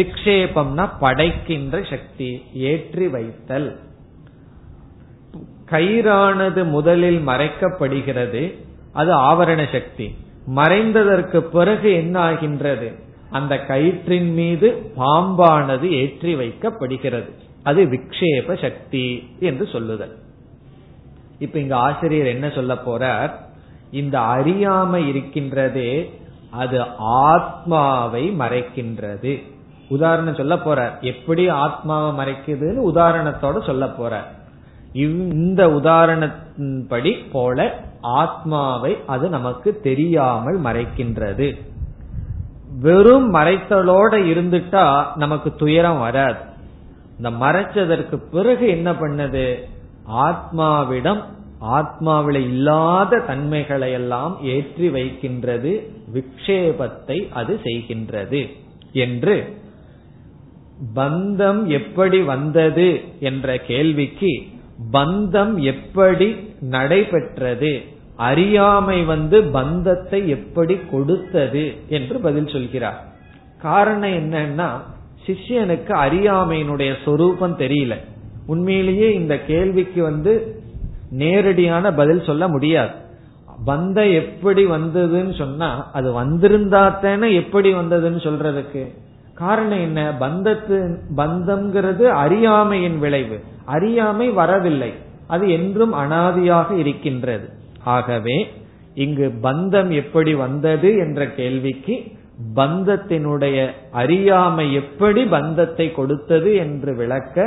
விக்ஷேபம்னா படைக்கின்ற சக்தி, ஏற்றி வைத்தல். கயிறானது முதலில் மறைக்கப்படுகிறது, அது ஆவரண சக்தி. மறைந்ததற்கு பிறகு என்ன ஆகின்றது? அந்த கயிற்றின் மீது பாம்பானது ஏற்றி வைக்கப்படுகிறது. அது விக்ஷேப சக்தி என்று சொல்லுதல். இப்ப இங்க ஆசிரியர் என்ன சொல்ல போறார்? இந்த அறியாமை இருக்கின்றதே, அது ஆத்மாவை மறைக்கின்றது. உதாரணம் சொல்ல போற, எப்படி ஆத்மாவை மறைக்குதுன்னு உதாரணத்தோட சொல்ல போற. இந்த உதாரணத்தின்படி போல ஆத்மாவை அது நமக்கு தெரியாமல் மறைக்கின்றது. வெறும் மறைத்தலோட இருந்துட்டா நமக்கு துயரம் வராது. இந்த மறைச்சதற்கு பிறகு என்ன பண்ணது, ஆத்மாவிடம் ஆத்மாவில இல்லாத தன்மைகளை எல்லாம் ஏற்றி வைக்கின்றது, விக்ஷேபத்தை அது செய்கின்றது என்று. பந்தம் எப்படி வந்தது என்ற கேள்விக்கு பந்தம் எப்படி நடைபெற்றது, அறியாமை பந்தத்தை எப்படி கொடுத்தது என்று பதில் சொல்கிறார். காரணம் என்னன்னா, சிஷ்யனுக்கு அறியாமையினுடைய சொரூபம் தெரியல. உண்மையிலேயே இந்த கேள்விக்கு நேரடியான பதில் சொல்ல முடியாது. பந்தம் எப்படி வந்ததுன்னு சொன்னா, அது வந்திருந்தா தானே எப்படி வந்ததுன்னு சொல்றதுக்கு. காரணம் என்ன, பந்தம்ங்கிறது அறியாமையின் விளைவு. அறியாமை வரவில்லை, அது என்றும் அனாதியாக இருக்கின்றது. ஆகவே இங்கு பந்தம் எப்படி வந்தது என்ற கேள்விக்கு பந்தத்தினுடைய அறியாமை எப்படி பந்தத்தை கொடுத்தது என்று விளக்க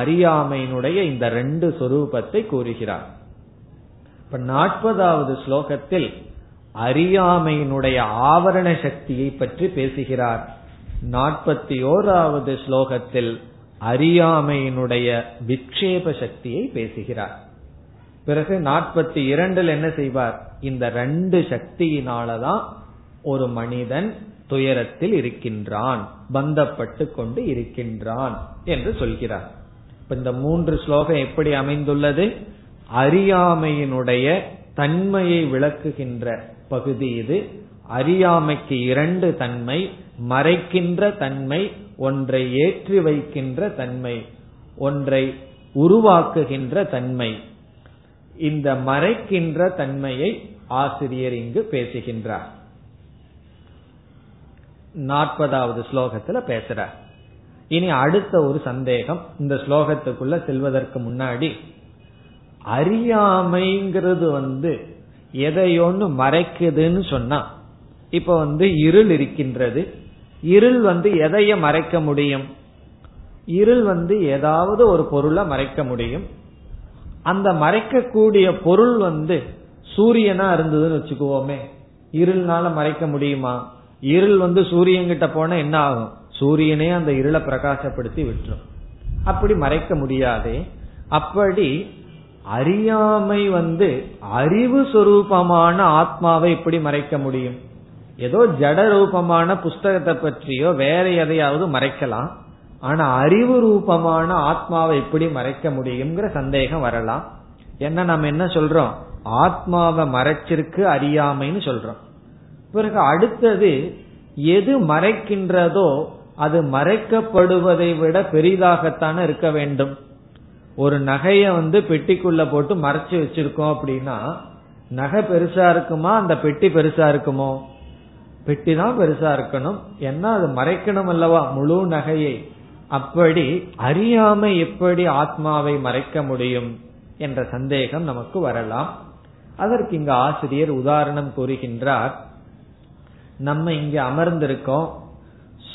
அறியாமையினுடைய இந்த ரெண்டு சொரூபத்தை கூறுகிறார். இப்ப 40வது ஸ்லோகத்தில் அறியாமையினுடைய ஆவரண சக்தியை பற்றி பேசுகிறார். 41வது ஸ்லோகத்தில் அறியாமையினுடைய விக்ஷேப சக்தியை பேசுகிறார். பிறகு 42ல் என்ன செய்வார், இந்த ரெண்டு சக்தியினாலதான் ஒரு மனிதன் துயரத்தில் இருக்கின்றான், பந்தப்பட்டு கொண்டு இருக்கின்றான் என்று சொல்கிறார். இந்த 3 ஸ்லோகம் எப்படி அமைந்துள்ளது, அறியாமையினுடைய தன்மையை விளக்குகின்ற பகுதி இது. அறியாமைக்கு 2 தன்மை, மறைக்கின்ற தன்மை, ஒன்றை ஏற்றி வைக்கின்ற தன்மை, ஒன்றை உருவாக்குகின்ற தன்மை. இந்த மறைக்கின்ற தன்மையை ஆசிரியர் இங்கு பேசுகின்றார். 40வது ஸ்லோகத்துல பேசுறார். இனி அடுத்த ஒரு சந்தேகம், இந்த ஸ்லோகத்துக்குள்ள செல்வதற்கு முன்னாடி, அறியாமைங்கிறது எதையோன்னு மறைக்குதுன்னு சொன்னா, இப்ப இருள் இருக்கின்றது. இருள் எதைய மறைக்க முடியும், இருள் ஏதாவது ஒரு பொருளை மறைக்க முடியும். அந்த மறைக்கக்கூடிய பொருள் சூரியனா இருந்ததுன்னு வச்சுக்குவோமே, இருள்னால மறைக்க முடியுமா? இருள் சூரியன்கிட்ட போனா என்ன ஆகும், சூரியனே அந்த இருளை பிரகாசப்படுத்தி விட்டுரும். அப்படி மறைக்க முடியாதே. அப்படி அறியாமை அறிவு சொரூபமான ஆத்மாவை எப்படி மறைக்க முடியும்? ஏதோ ஜட ரூபமான புஸ்தகத்தை பற்றியோ வேற எதையாவது மறைக்கலாம், ஆனா அறிவு ரூபமான ஆத்மாவை எப்படி மறைக்க முடியும்ங்கிற சந்தேகம் வரலாம். என்ன, நம்ம என்ன சொல்றோம், ஆத்மாவை மறைச்சிருக்கு அறியாமைன்னு சொல்றோம். பிறகு அடுத்தது, எது மறைக்கின்றதோ அது மறைக்கப்படுவதை விட பெரிதாகத்தானே இருக்க வேண்டும். ஒரு நகைய பெட்டிக்குள்ள போட்டு மறைச்சு வச்சிருக்கோம் அப்படின்னா, நகை பெருசா இருக்குமா, அந்த பெட்டி பெருசா இருக்குமோ? பெட்டி தான் பெருசா இருக்கணும், ஏன்னா அது மறைக்கணும் அல்லவா முழு நகையை. அப்படி அறியாமை எப்படி ஆத்மாவை மறைக்க முடியும் என்ற சந்தேகம் நமக்கு வரலாம். அதற்கு இங்கு ஆசிரியர் உதாரணம் கூறுகின்றார். நம்ம இங்க அமர்ந்திருக்கோம்,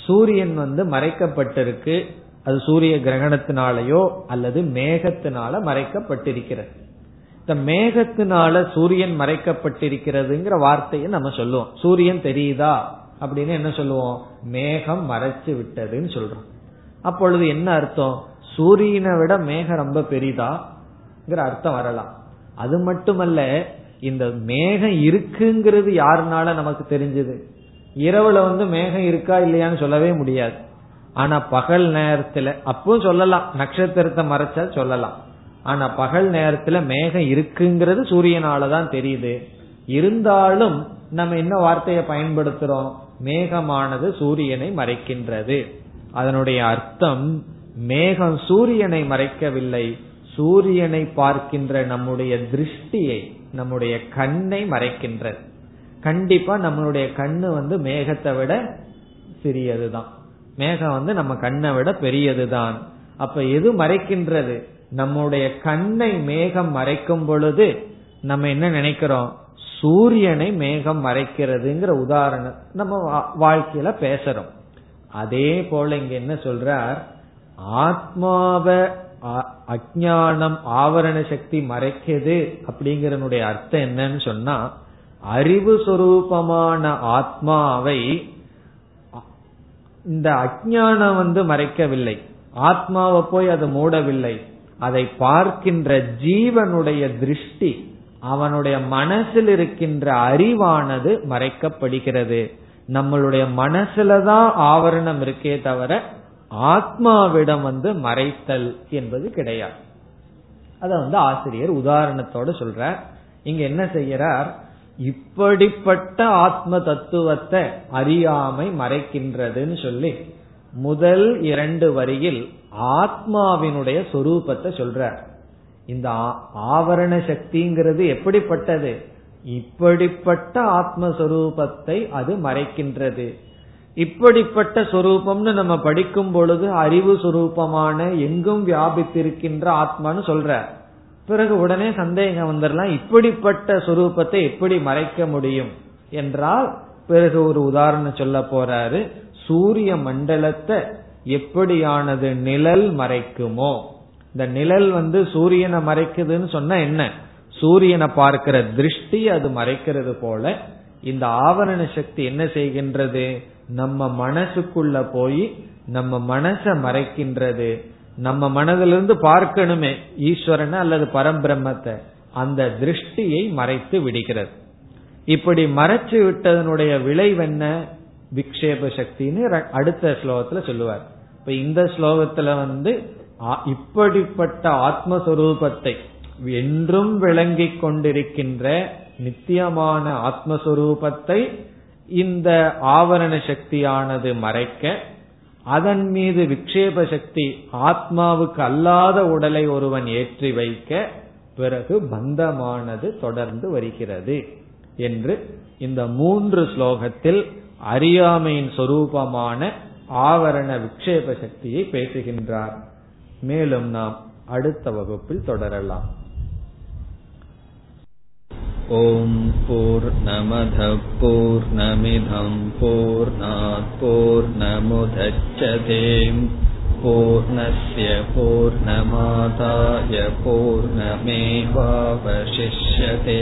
சூரியன் மறைக்கப்பட்டிருக்கு, அது சூரிய கிரகணத்தினாலயோ அல்லது மேகத்தினால மறைக்கப்பட்டிருக்கிறது. இந்த மேகத்தினால சூரியன் மறைக்கப்பட்டிருக்கிறதுங்கிற வார்த்தையை நம்ம சொல்லுவோம். சூரியன் தெரியுதா அப்படின்னு என்ன சொல்லுவோம், மேகம் மறைச்சு விட்டதுன்னு சொல்றோம். அப்பொழுது என்ன அர்த்தம், சூரியனை விட மேகம் ரொம்ப பெரிதாங்கிற அர்த்தம் வரலாம். அது மட்டுமல்ல, இந்த மேகம் இருக்குங்கிறது யாருனால நமக்கு தெரிஞ்சது? இரவுல மேகம் இருக்கா இல்லையான்னு சொல்லவே முடியாது, ஆனா பகல் நேரத்துல அப்போ சொல்லலாம், நட்சத்திரத்தை மறைச்சா சொல்லலாம். ஆனா பகல் நேரத்துல மேகம் இருக்குங்கிறது சூரியனாலதான் தெரியுது. இருந்தாலும் நம்ம என்ன வார்த்தையை பயன்படுத்துறோம், மேகமானது சூரியனை மறைக்கின்றது. அதனுடைய அர்த்தம், மேகம் சூரியனை மறைக்கவில்லை, சூரியனை பார்க்கின்ற நம்முடைய திருஷ்டியை, நம்முடைய கண்ணை மறைக்கின்றது. கண்டிப்பா நம்மளுடைய கண்ணு மேகத்தை விட சிறியதுதான், மேகம் நம்ம கண்ணை விட பெரியதுதான். அப்ப எது மறைக்கின்றது, நம்முடைய கண்ணை மேகம் மறைக்கும் பொழுது நம்ம என்ன நினைக்கிறோம், சூரியனை மேகம் மறைக்கிறதுங்கிற உதாரணம் நம்ம வாழ்க்கையில பேசுறோம். அதே போல இங்க என்ன சொல்றார், ஆத்மாவ அஞ்ஞானம் ஆவரண சக்தி மறைக்குது அப்படிங்கறனுடைய அர்த்தம் என்னன்னு சொன்னா, அறிவு சொரூபமான ஆத்மாவை இந்த அஞ்ஞானம் மறைக்கவில்லை, ஆத்மாவை போய் அது மூடவில்லை. அதை பார்க்கின்ற ஜீவனுடைய திருஷ்டி, அவனுடைய மனசில் இருக்கின்ற அறிவானது மறைக்கப்படுகிறது. நம்மளுடைய மனசுலதான் ஆவரணம் இருக்கே தவிர ஆத்மாவிடம் மறைத்தல் என்பது கிடையாது. அத ஆசிரியர் உதாரணத்தோட சொல்றார். இங்க என்ன செய்யறார், இப்படிப்பட்ட ஆத்ம தத்துவத்தை அறியாமை மறைக்கின்றதுன்னு சொல்லி முதல் 2 வரியில் ஆத்மாவினுடைய சொரூபத்தை சொல்றார். இந்த ஆவரண சக்திங்கிறது எப்படிப்பட்டது, இப்படிப்பட்ட ஆத்மஸ்வரூபத்தை அது மறைக்கின்றது. இப்படிப்பட்ட சொரூபம்னு நம்ம படிக்கும் பொழுது அறிவு சுரூபமான எங்கும் வியாபித்திருக்கின்ற ஆத்மான்னு சொல்ற பிறகு உடனே சந்தேகம் வந்துடலாம், இப்படிப்பட்ட சொரூபத்தை எப்படி மறைக்க முடியும் என்றால் பிறகு ஒரு உதாரணம் சொல்ல போறாரு. சூரிய மண்டலத்தை எப்படியானது நிழல் மறைக்குமோ, இந்த நிழல் சூரியனை மறைக்குதுன்னு சொன்னா என்ன, சூரியனை பார்க்கிற திருஷ்டி அது மறைக்கிறது போல இந்த ஆவரண சக்தி என்ன செய்கின்றது, நம்ம மனசுக்குள்ள போய் நம்ம மனச மறைக்கின்றது. நம்ம மனதிலிருந்து பார்க்கணுமே ஈஸ்வரனை அல்லது பரம்பிரம்மத்தை, அந்த திருஷ்டியை மறைத்து விடுகிறது. இப்படி மறைச்சு விட்டதனுடைய விளைவென்ன, விக்ஷேப சக்தின்னு அடுத்த ஸ்லோகத்துல சொல்லுவார். இப்ப இந்த ஸ்லோகத்துல இப்படிப்பட்ட ஆத்மஸ்வரூபத்தை என்றும் விளங்கிக் கொண்டிருக்கின்ற நித்தியமான ஆத்மஸ்வரூபத்தை இந்த ஆவரண சக்தியானது மறைக்க, அதன் மீது விக்ஷேப சக்தி ஆத்மாவுக்கு அல்லாத உடலை ஒருவன் ஏற்றி வைக்க, பிறகு பந்தமானது தொடர்ந்து வருகிறது என்று இந்த 3 ஸ்லோகத்தில் அறியாமையின் சொரூபமான ஆவரண விக்ஷேப சக்தியை பேசுகின்றார். மேலும் நாம் அடுத்த வகுப்பில் தொடரலாம். ஓம் பூர்ணமத பூர்ணமிதம் பூர்ணாத் பூர்ணமுதச்யதே பூர்ணஸ்ய பூர்ணமாதாய பூர்ணமேவாவசிஷ்யதே.